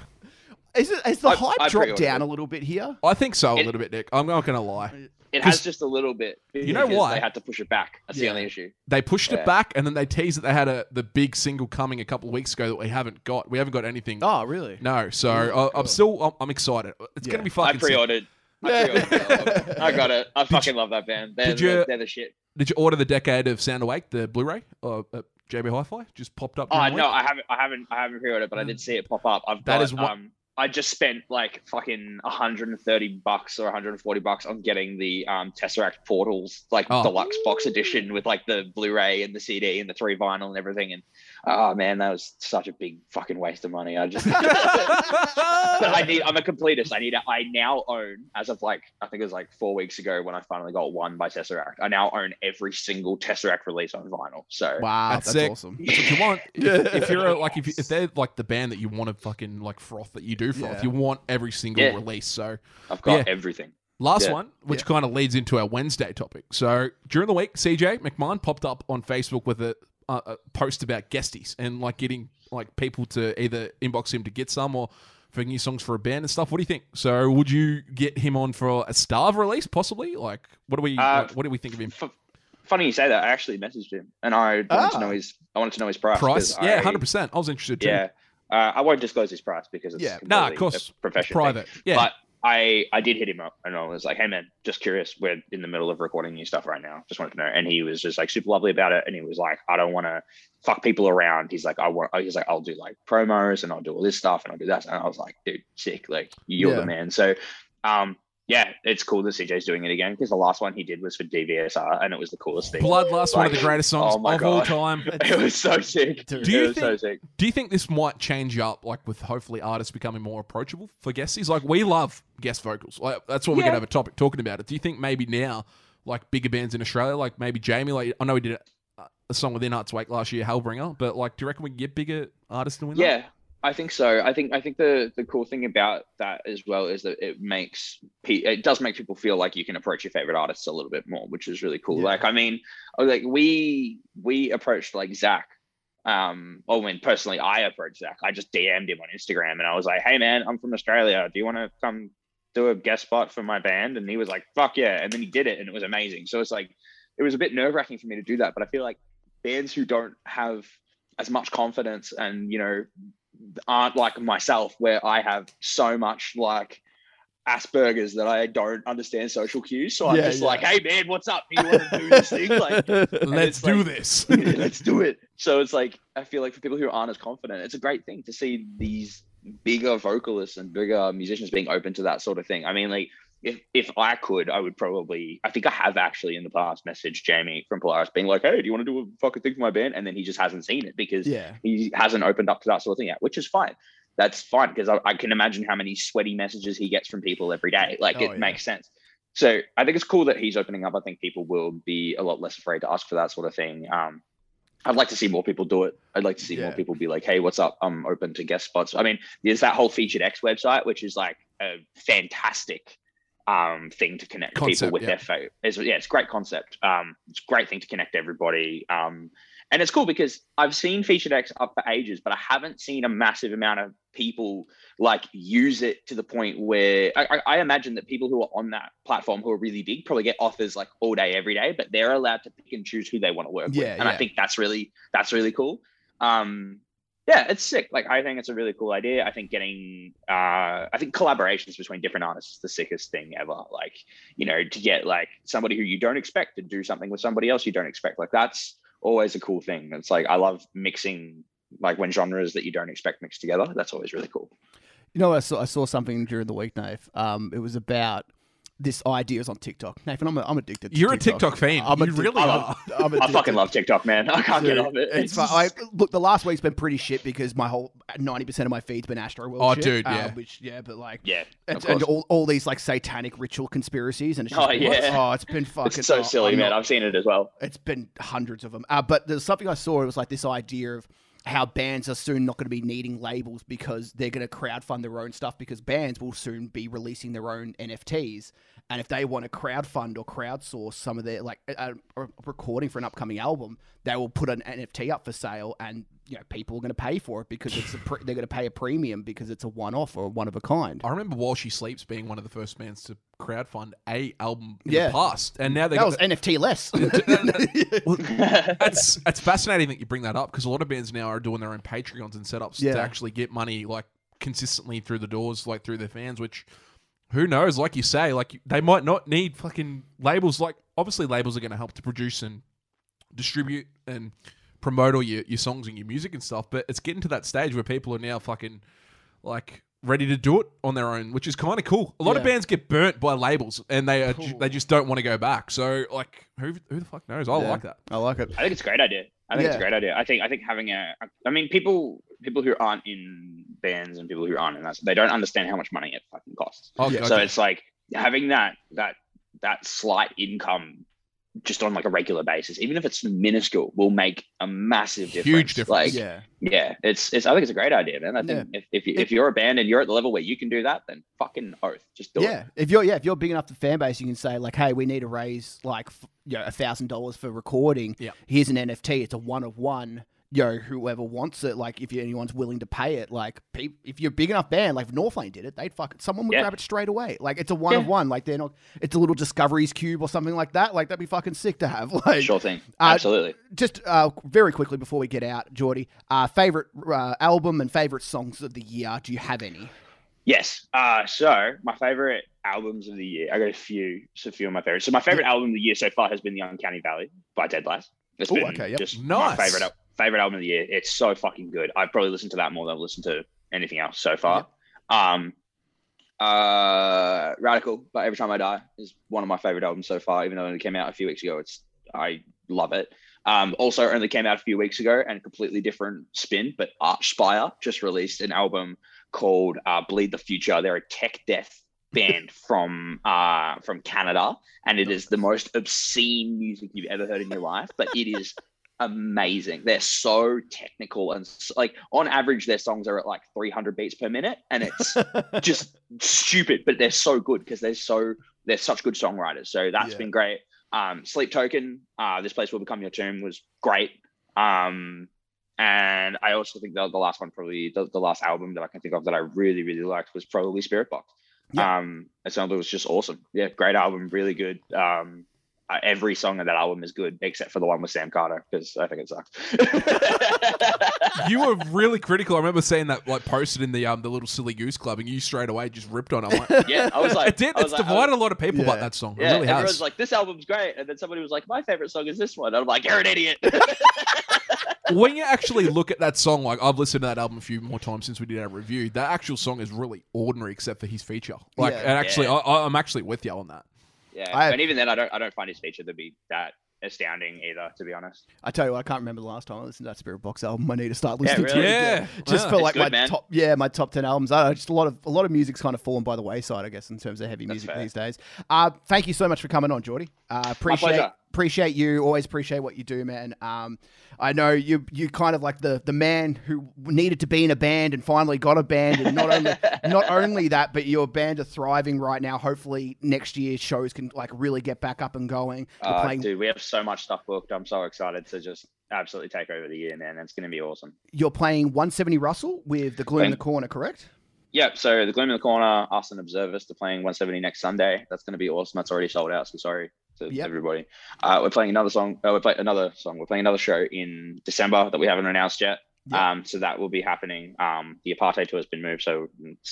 Is it? Has the I, hype I dropped down a little bit here? I think so, a it, little bit, Nick. I'm not going to lie. It has just a little bit. You know why? They had to push it back. That's yeah. the only issue. They pushed yeah. it back, and then they teased that they had a the big single coming a couple of weeks ago that we haven't got. We haven't got anything. Oh, really? No. So oh, I, I'm still. I'm, I'm excited. It's yeah. going to be fucking. I pre-ordered. I pre-ordered. I got it. I did fucking you, love that band. They're, you, they're the shit. Did you order the Decade of Sound Awake, the Blu-ray? Or, uh, J B Hi-Fi just popped up. Oh uh, no, I haven't. I haven't. I haven't pre-ordered, but mm. I did see it pop up. I've that got, is what. Um, I just spent like fucking one hundred thirty bucks or one hundred forty bucks on getting the um, Tesseract Portals like oh. deluxe box edition with like the Blu-ray and the C D and the three vinyl and everything. And oh man, that was such a big fucking waste of money. I just, but I need, I'm a completist. I need, a, I now own as of like, I think it was like four weeks ago when I finally got one by Tesseract. I now own every single Tesseract release on vinyl. So wow, that's, that's awesome. That's what you want. If, if you're a, like, if, if they're like the band that you want to fucking like froth that you do. From. Yeah. If you want every single yeah. release, so I've got yeah. everything. Last yeah. one, which yeah. kind of leads into our Wednesday topic. So during the week, C J McMahon popped up on Facebook with a, uh, a post about guesties and like getting like people to either inbox him to get some or for new songs for a band and stuff. What do you think? So would you get him on for a Starve release possibly? Like what do we uh, like, what do we think of him? Funny you say that. I actually messaged him and I wanted ah. to know his I wanted to know his price. Price? Yeah, one hundred percent. I was interested too. Yeah. Uh, I won't disclose his price because it's yeah, nah, of course, a professional private. Thing. Yeah. But I I did hit him up and I was like, hey man, just curious, we're in the middle of recording new stuff right now, just wanted to know. And he was just like super lovely about it, and he was like, I don't want to fuck people around. He's like, I want, he's like, I'll do like promos and I'll do all this stuff and I'll do that. And I was like, dude, sick, like you're yeah. the man. So um yeah, it's cool that C J's doing it again, because the last one he did was for D V S R and it was the coolest thing. Bloodlust, like, one of the greatest songs oh of God. all time. It was so sick. Do you it was think, so sick. Do you think this might change up, like, with hopefully artists becoming more approachable for guesties? Like, we love guest vocals. Like, that's what yeah. we're going to have a topic talking about it. Do you think maybe now, like, bigger bands in Australia, like maybe Jamie, like, I know he did a, a song with In Hearts Wake last year, Hellbringer, but, like, do you reckon we can get bigger artists than we yeah. love? Yeah. I think so. I think I think the, the cool thing about that as well is that it makes it does make people feel like you can approach your favorite artists a little bit more, which is really cool. Yeah. Like, I mean, like we we approached like Zach. Um, well, when personally I approached Zach, I just D M'd him on Instagram and I was like, "Hey man, I'm from Australia. Do you want to come do a guest spot for my band?" And he was like, "Fuck yeah!" And then he did it, and it was amazing. So it's like it was a bit nerve wracking for me to do that, but I feel like bands who don't have as much confidence and you know. aren't like myself, where I have so much like Asperger's that I don't understand social cues. So I'm yeah, just yeah. like, hey man, what's up? Do you want to do this thing? Like, let's do like, this. yeah, let's do it. So it's like, I feel like for people who aren't as confident, it's a great thing to see these bigger vocalists and bigger musicians being open to that sort of thing. I mean, like if, if I could, I would probably, I think I have actually in the past messaged Jamie from Polaris being like, hey, do you want to do a fucking thing for my band? And then he just hasn't seen it because yeah. he hasn't opened up to that sort of thing yet, which is fine. That's fine. Because I, I can imagine how many sweaty messages he gets from people every day. Like oh, it yeah. makes sense. So I think it's cool that he's opening up. I think people will be a lot less afraid to ask for that sort of thing. Um, I'd like to see more people do it. I'd like to see yeah. more people be like, hey, what's up? I'm open to guest spots. I mean, there's that whole Featured X website, which is like a fantastic um, thing to connect concept, people with yeah. their favorite. Yeah, it's a great concept. Um, it's a great thing to connect everybody. Um, and it's cool because I've seen Featured X up for ages, but I haven't seen a massive amount of people like use it to the point where I, I imagine that people who are on that platform who are really big probably get offers like all day every day, but they're allowed to pick and choose who they want to work yeah, with and yeah. I think that's really that's really cool. Um yeah, it's sick. Like I think it's a really cool idea. I think getting uh I think collaborations between different artists is the sickest thing ever. Like, you know, to get like somebody who you don't expect to do something with somebody else you don't expect, like that's always a cool thing. It's like I love mixing, like when genres that you don't expect mixed together. That's always really cool. You know, I saw, I saw something during the week, Nath. Um, it was about this idea. It was on TikTok. Nathan, I'm, a, I'm addicted to You're TikTok. You're a TikTok fan. I'm you addi- really I'm are. A, I'm I fucking love TikTok, man. I can't dude, get off it. It's it's just... I, look, the last week's been pretty shit because my whole ninety percent of my feed's been Astro World oh, shit. Oh, dude, yeah. Um, which, yeah, but like... Yeah, and, and all, all these like satanic ritual conspiracies and it's just... Oh, yeah. Oh, it's been fucking... It's so oh, silly, I'm man. Not, I've seen it as well. It's been hundreds of them. Uh, but there's something I saw. It was like this idea of... how bands are soon not going to be needing labels because they're going to crowdfund their own stuff because bands will soon be releasing their own N F Ts. And if they want to crowdfund or crowdsource some of their, like, a, a recording for an upcoming album, they will put an N F T up for sale and, you know, people are going to pay for it because it's a pre- they're going to pay a premium because it's a one-off or one of a kind. I remember While She Sleeps being one of the first bands to crowdfund a album in yeah. the past, and now they that got was the... N F T-less. Well, that's it's fascinating that you bring that up because a lot of bands now are doing their own Patreons and setups yeah. to actually get money like consistently through the doors, like through their fans. Which who knows? Like you say, like they might not need fucking labels. Like obviously, labels are going to help to produce and distribute and promote all your, your songs and your music and stuff, but it's getting to that stage where people are now fucking like ready to do it on their own, which is kind of cool. A lot yeah. of bands get burnt by labels and they are, cool. they just don't want to go back. So like, who who the fuck knows? I yeah. like that. I like it. I think it's a great idea. I think yeah. it's a great idea. I think I think having a, I mean, people people who aren't in bands and people who aren't in that, they don't understand how much money it fucking costs. Oh, yeah. So okay. it's like having that that that slight income just on like a regular basis, even if it's minuscule, will make a massive difference. Huge difference. Like, yeah. Yeah. It's, it's, I think it's a great idea, man. I think yeah. if, if, you, if you're a band and you're at the level where you can do that, then fucking oath, just do yeah. it. Yeah. If you're, yeah, if you're big enough to fan base, you can say like, hey, we need to raise like, you know, a thousand dollars for recording. Yep. Here's an N F T. It's a one of one. Yo, whoever wants it, like if anyone's willing to pay it, like pe- if you're a big enough band, like if Northlane did it, they'd fuck it. Someone would yeah. grab it straight away. Like it's a one yeah. of one. Like they're not. It's a little Discoveries cube or something like that. Like that'd be fucking sick to have. Like sure thing, uh, absolutely. Just uh, very quickly before we get out, Geordie, uh, favorite uh, album and favorite songs of the year. Do you have any? Yes. Uh, so my favorite albums of the year, I got a few, so a few of my favorites. So my favorite yeah. album of the year so far has been The Uncanny Valley by Dead Lass. That's Ooh, been okay, yep. just nice. my favorite, favorite album of the year. It's so fucking good. I've probably listened to that more than I've listened to anything else so far. Yep. Um, uh, Radical by Every Time I Die is one of my favorite albums so far, even though it only came out a few weeks ago. It's I love it. Um, also only came out a few weeks ago and a completely different spin, but Archspire just released an album called uh, Bleed the Future. They're a tech death band from uh, from Canada, and it is the most obscene music you've ever heard in your life, but it is amazing. They're so technical, and like on average their songs are at like three hundred beats per minute, and it's just stupid, but they're so good because they're so they're such good songwriters. So that's yeah. been great. Um, Sleep Token, uh, This Place Will Become Your Tomb was great. Um, and I also think the, the last one, probably the, the last album that I can think of that I really, really liked was probably Spirit Box. Yeah. Um, it sounded, was just awesome. Yeah. Great album. Really good. Um, uh, every song of that album is good, except for the one with Sam Carter, because I think it sucks. You were really critical. I remember seeing that, like, posted in the um the little Silly Goose Club, and you straight away just ripped on. I'm like, yeah, I was like, it did. It's like, divided was, a lot of people yeah. about that song. Yeah, it really everyone's has. Like, this album's great, and then somebody was like, my favorite song is this one. And I'm like, you're an idiot. When you actually look at that song, like, I've listened to that album a few more times since we did our review, that actual song is really ordinary except for his feature. Like, yeah. and actually, yeah. I, I'm actually with you on that. Yeah, I, and even then, I don't, I don't find his feature to be that astounding either, to be honest. I tell you what, I can't remember the last time I listened to that Spirit Box album. I need to start listening yeah, really? to it. Yeah, yeah. just wow. for like good, my man. top, yeah, my top ten albums. I don't know, just a lot of a lot of music's kind of fallen by the wayside, I guess, in terms of heavy That's music fair. these days. Uh, thank you so much for coming on, Geordie. Uh, appreciate. Appreciate you. Always appreciate what you do, man. Um, I know you you kind of like the the man who needed to be in a band and finally got a band. And not only not only that, but your band are thriving right now. Hopefully next year shows can like really get back up and going. Uh, playing... Dude, we have so much stuff booked. I'm so excited to just absolutely take over the year, man. It's going to be awesome. You're playing one seventy Russell with The Gloom Thank- in the Corner, correct? Yep, so The Gloom in the Corner, us and Observers, they're playing one seventy next Sunday. That's going to be awesome. That's already sold out, so sorry to yep. everybody. Uh, we're playing another song. Uh, we're playing another song. We're playing another show in December that we haven't announced yet. Yep. Um, so that will be happening. Um, the Apartheid tour has been moved, so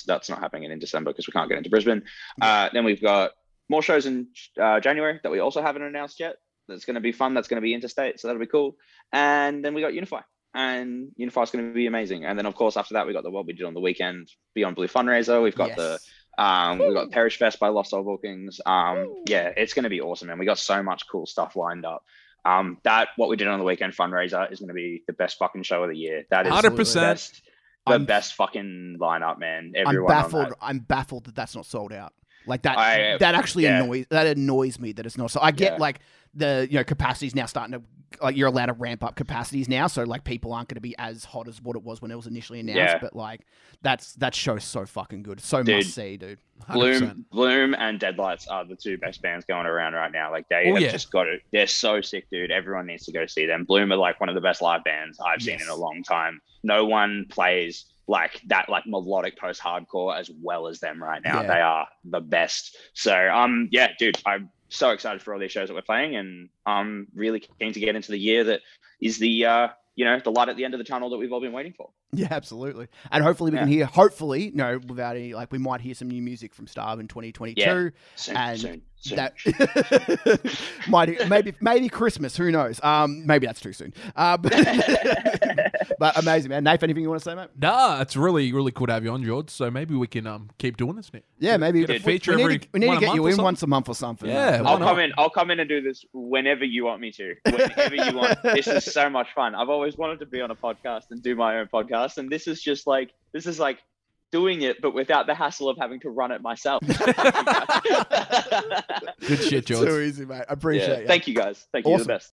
that's not happening in December because we can't get into Brisbane. Uh, then we've got more shows in uh, January that we also haven't announced yet. That's going to be fun. That's going to be interstate, so that'll be cool. And then we got Unify. And Unify is going to be amazing. And then, of course, after that, we got the What We Did on the Weekend Beyond Blue fundraiser. We've got yes. the um, we've got Perish Fest by Lost Soul Bookings. Um, Ooh. Yeah, it's going to be awesome, man. We got so much cool stuff lined up. Um, that What We Did on the Weekend fundraiser is going to be the best fucking show of the year. That is one hundred percent the best, the I'm, best fucking lineup, man. Everyone I'm baffled. I'm baffled that that's not sold out. Like that. I, that actually yeah. annoys. That annoys me that it's not. So I get yeah. like. The you know capacity's now starting to like you're allowed to ramp up capacities now, so like people aren't going to be as hot as what it was when it was initially announced. Yeah. But like that's that show's so fucking good, so dude, must see, dude. one hundred percent. Bloom, Bloom, and Deadlights are the two best bands going around right now. Like they oh, have yeah. just got it. They're so sick, dude. Everyone needs to go see them. Bloom are like one of the best live bands I've yes. seen in a long time. No one plays like that, like melodic post-hardcore as well as them right now. Yeah. They are the best. So um, yeah, dude, I'm. So excited for all these shows that we're playing, and I'm really keen to get into the year that is the, uh, you know, the light at the end of the tunnel that we've all been waiting for. Yeah, absolutely. And hopefully we yeah. can hear, hopefully, no, without any, like we might hear some new music from Starve in twenty twenty-two. Yeah, soon, and soon, soon, that soon. might, maybe, maybe Christmas, who knows? Um, maybe that's too soon. Uh, but, but amazing, man. Nath, anything you want to say, mate? Nah, it's really, really cool to have you on, George. So maybe we can um keep doing this, Nick. Yeah, maybe we, feature we, we need to, we need to get you in once a month or something. Yeah, I'll come in. I'll come in and do this whenever you want me to. Whenever you want. This is so much fun. I've always wanted to be on a podcast and do my own podcast, and this is just like this is like doing it, but without the hassle of having to run it myself. Good shit, George. Too easy, mate. I appreciate yeah. it. Thank you, guys. Thank you. Awesome. You're the best.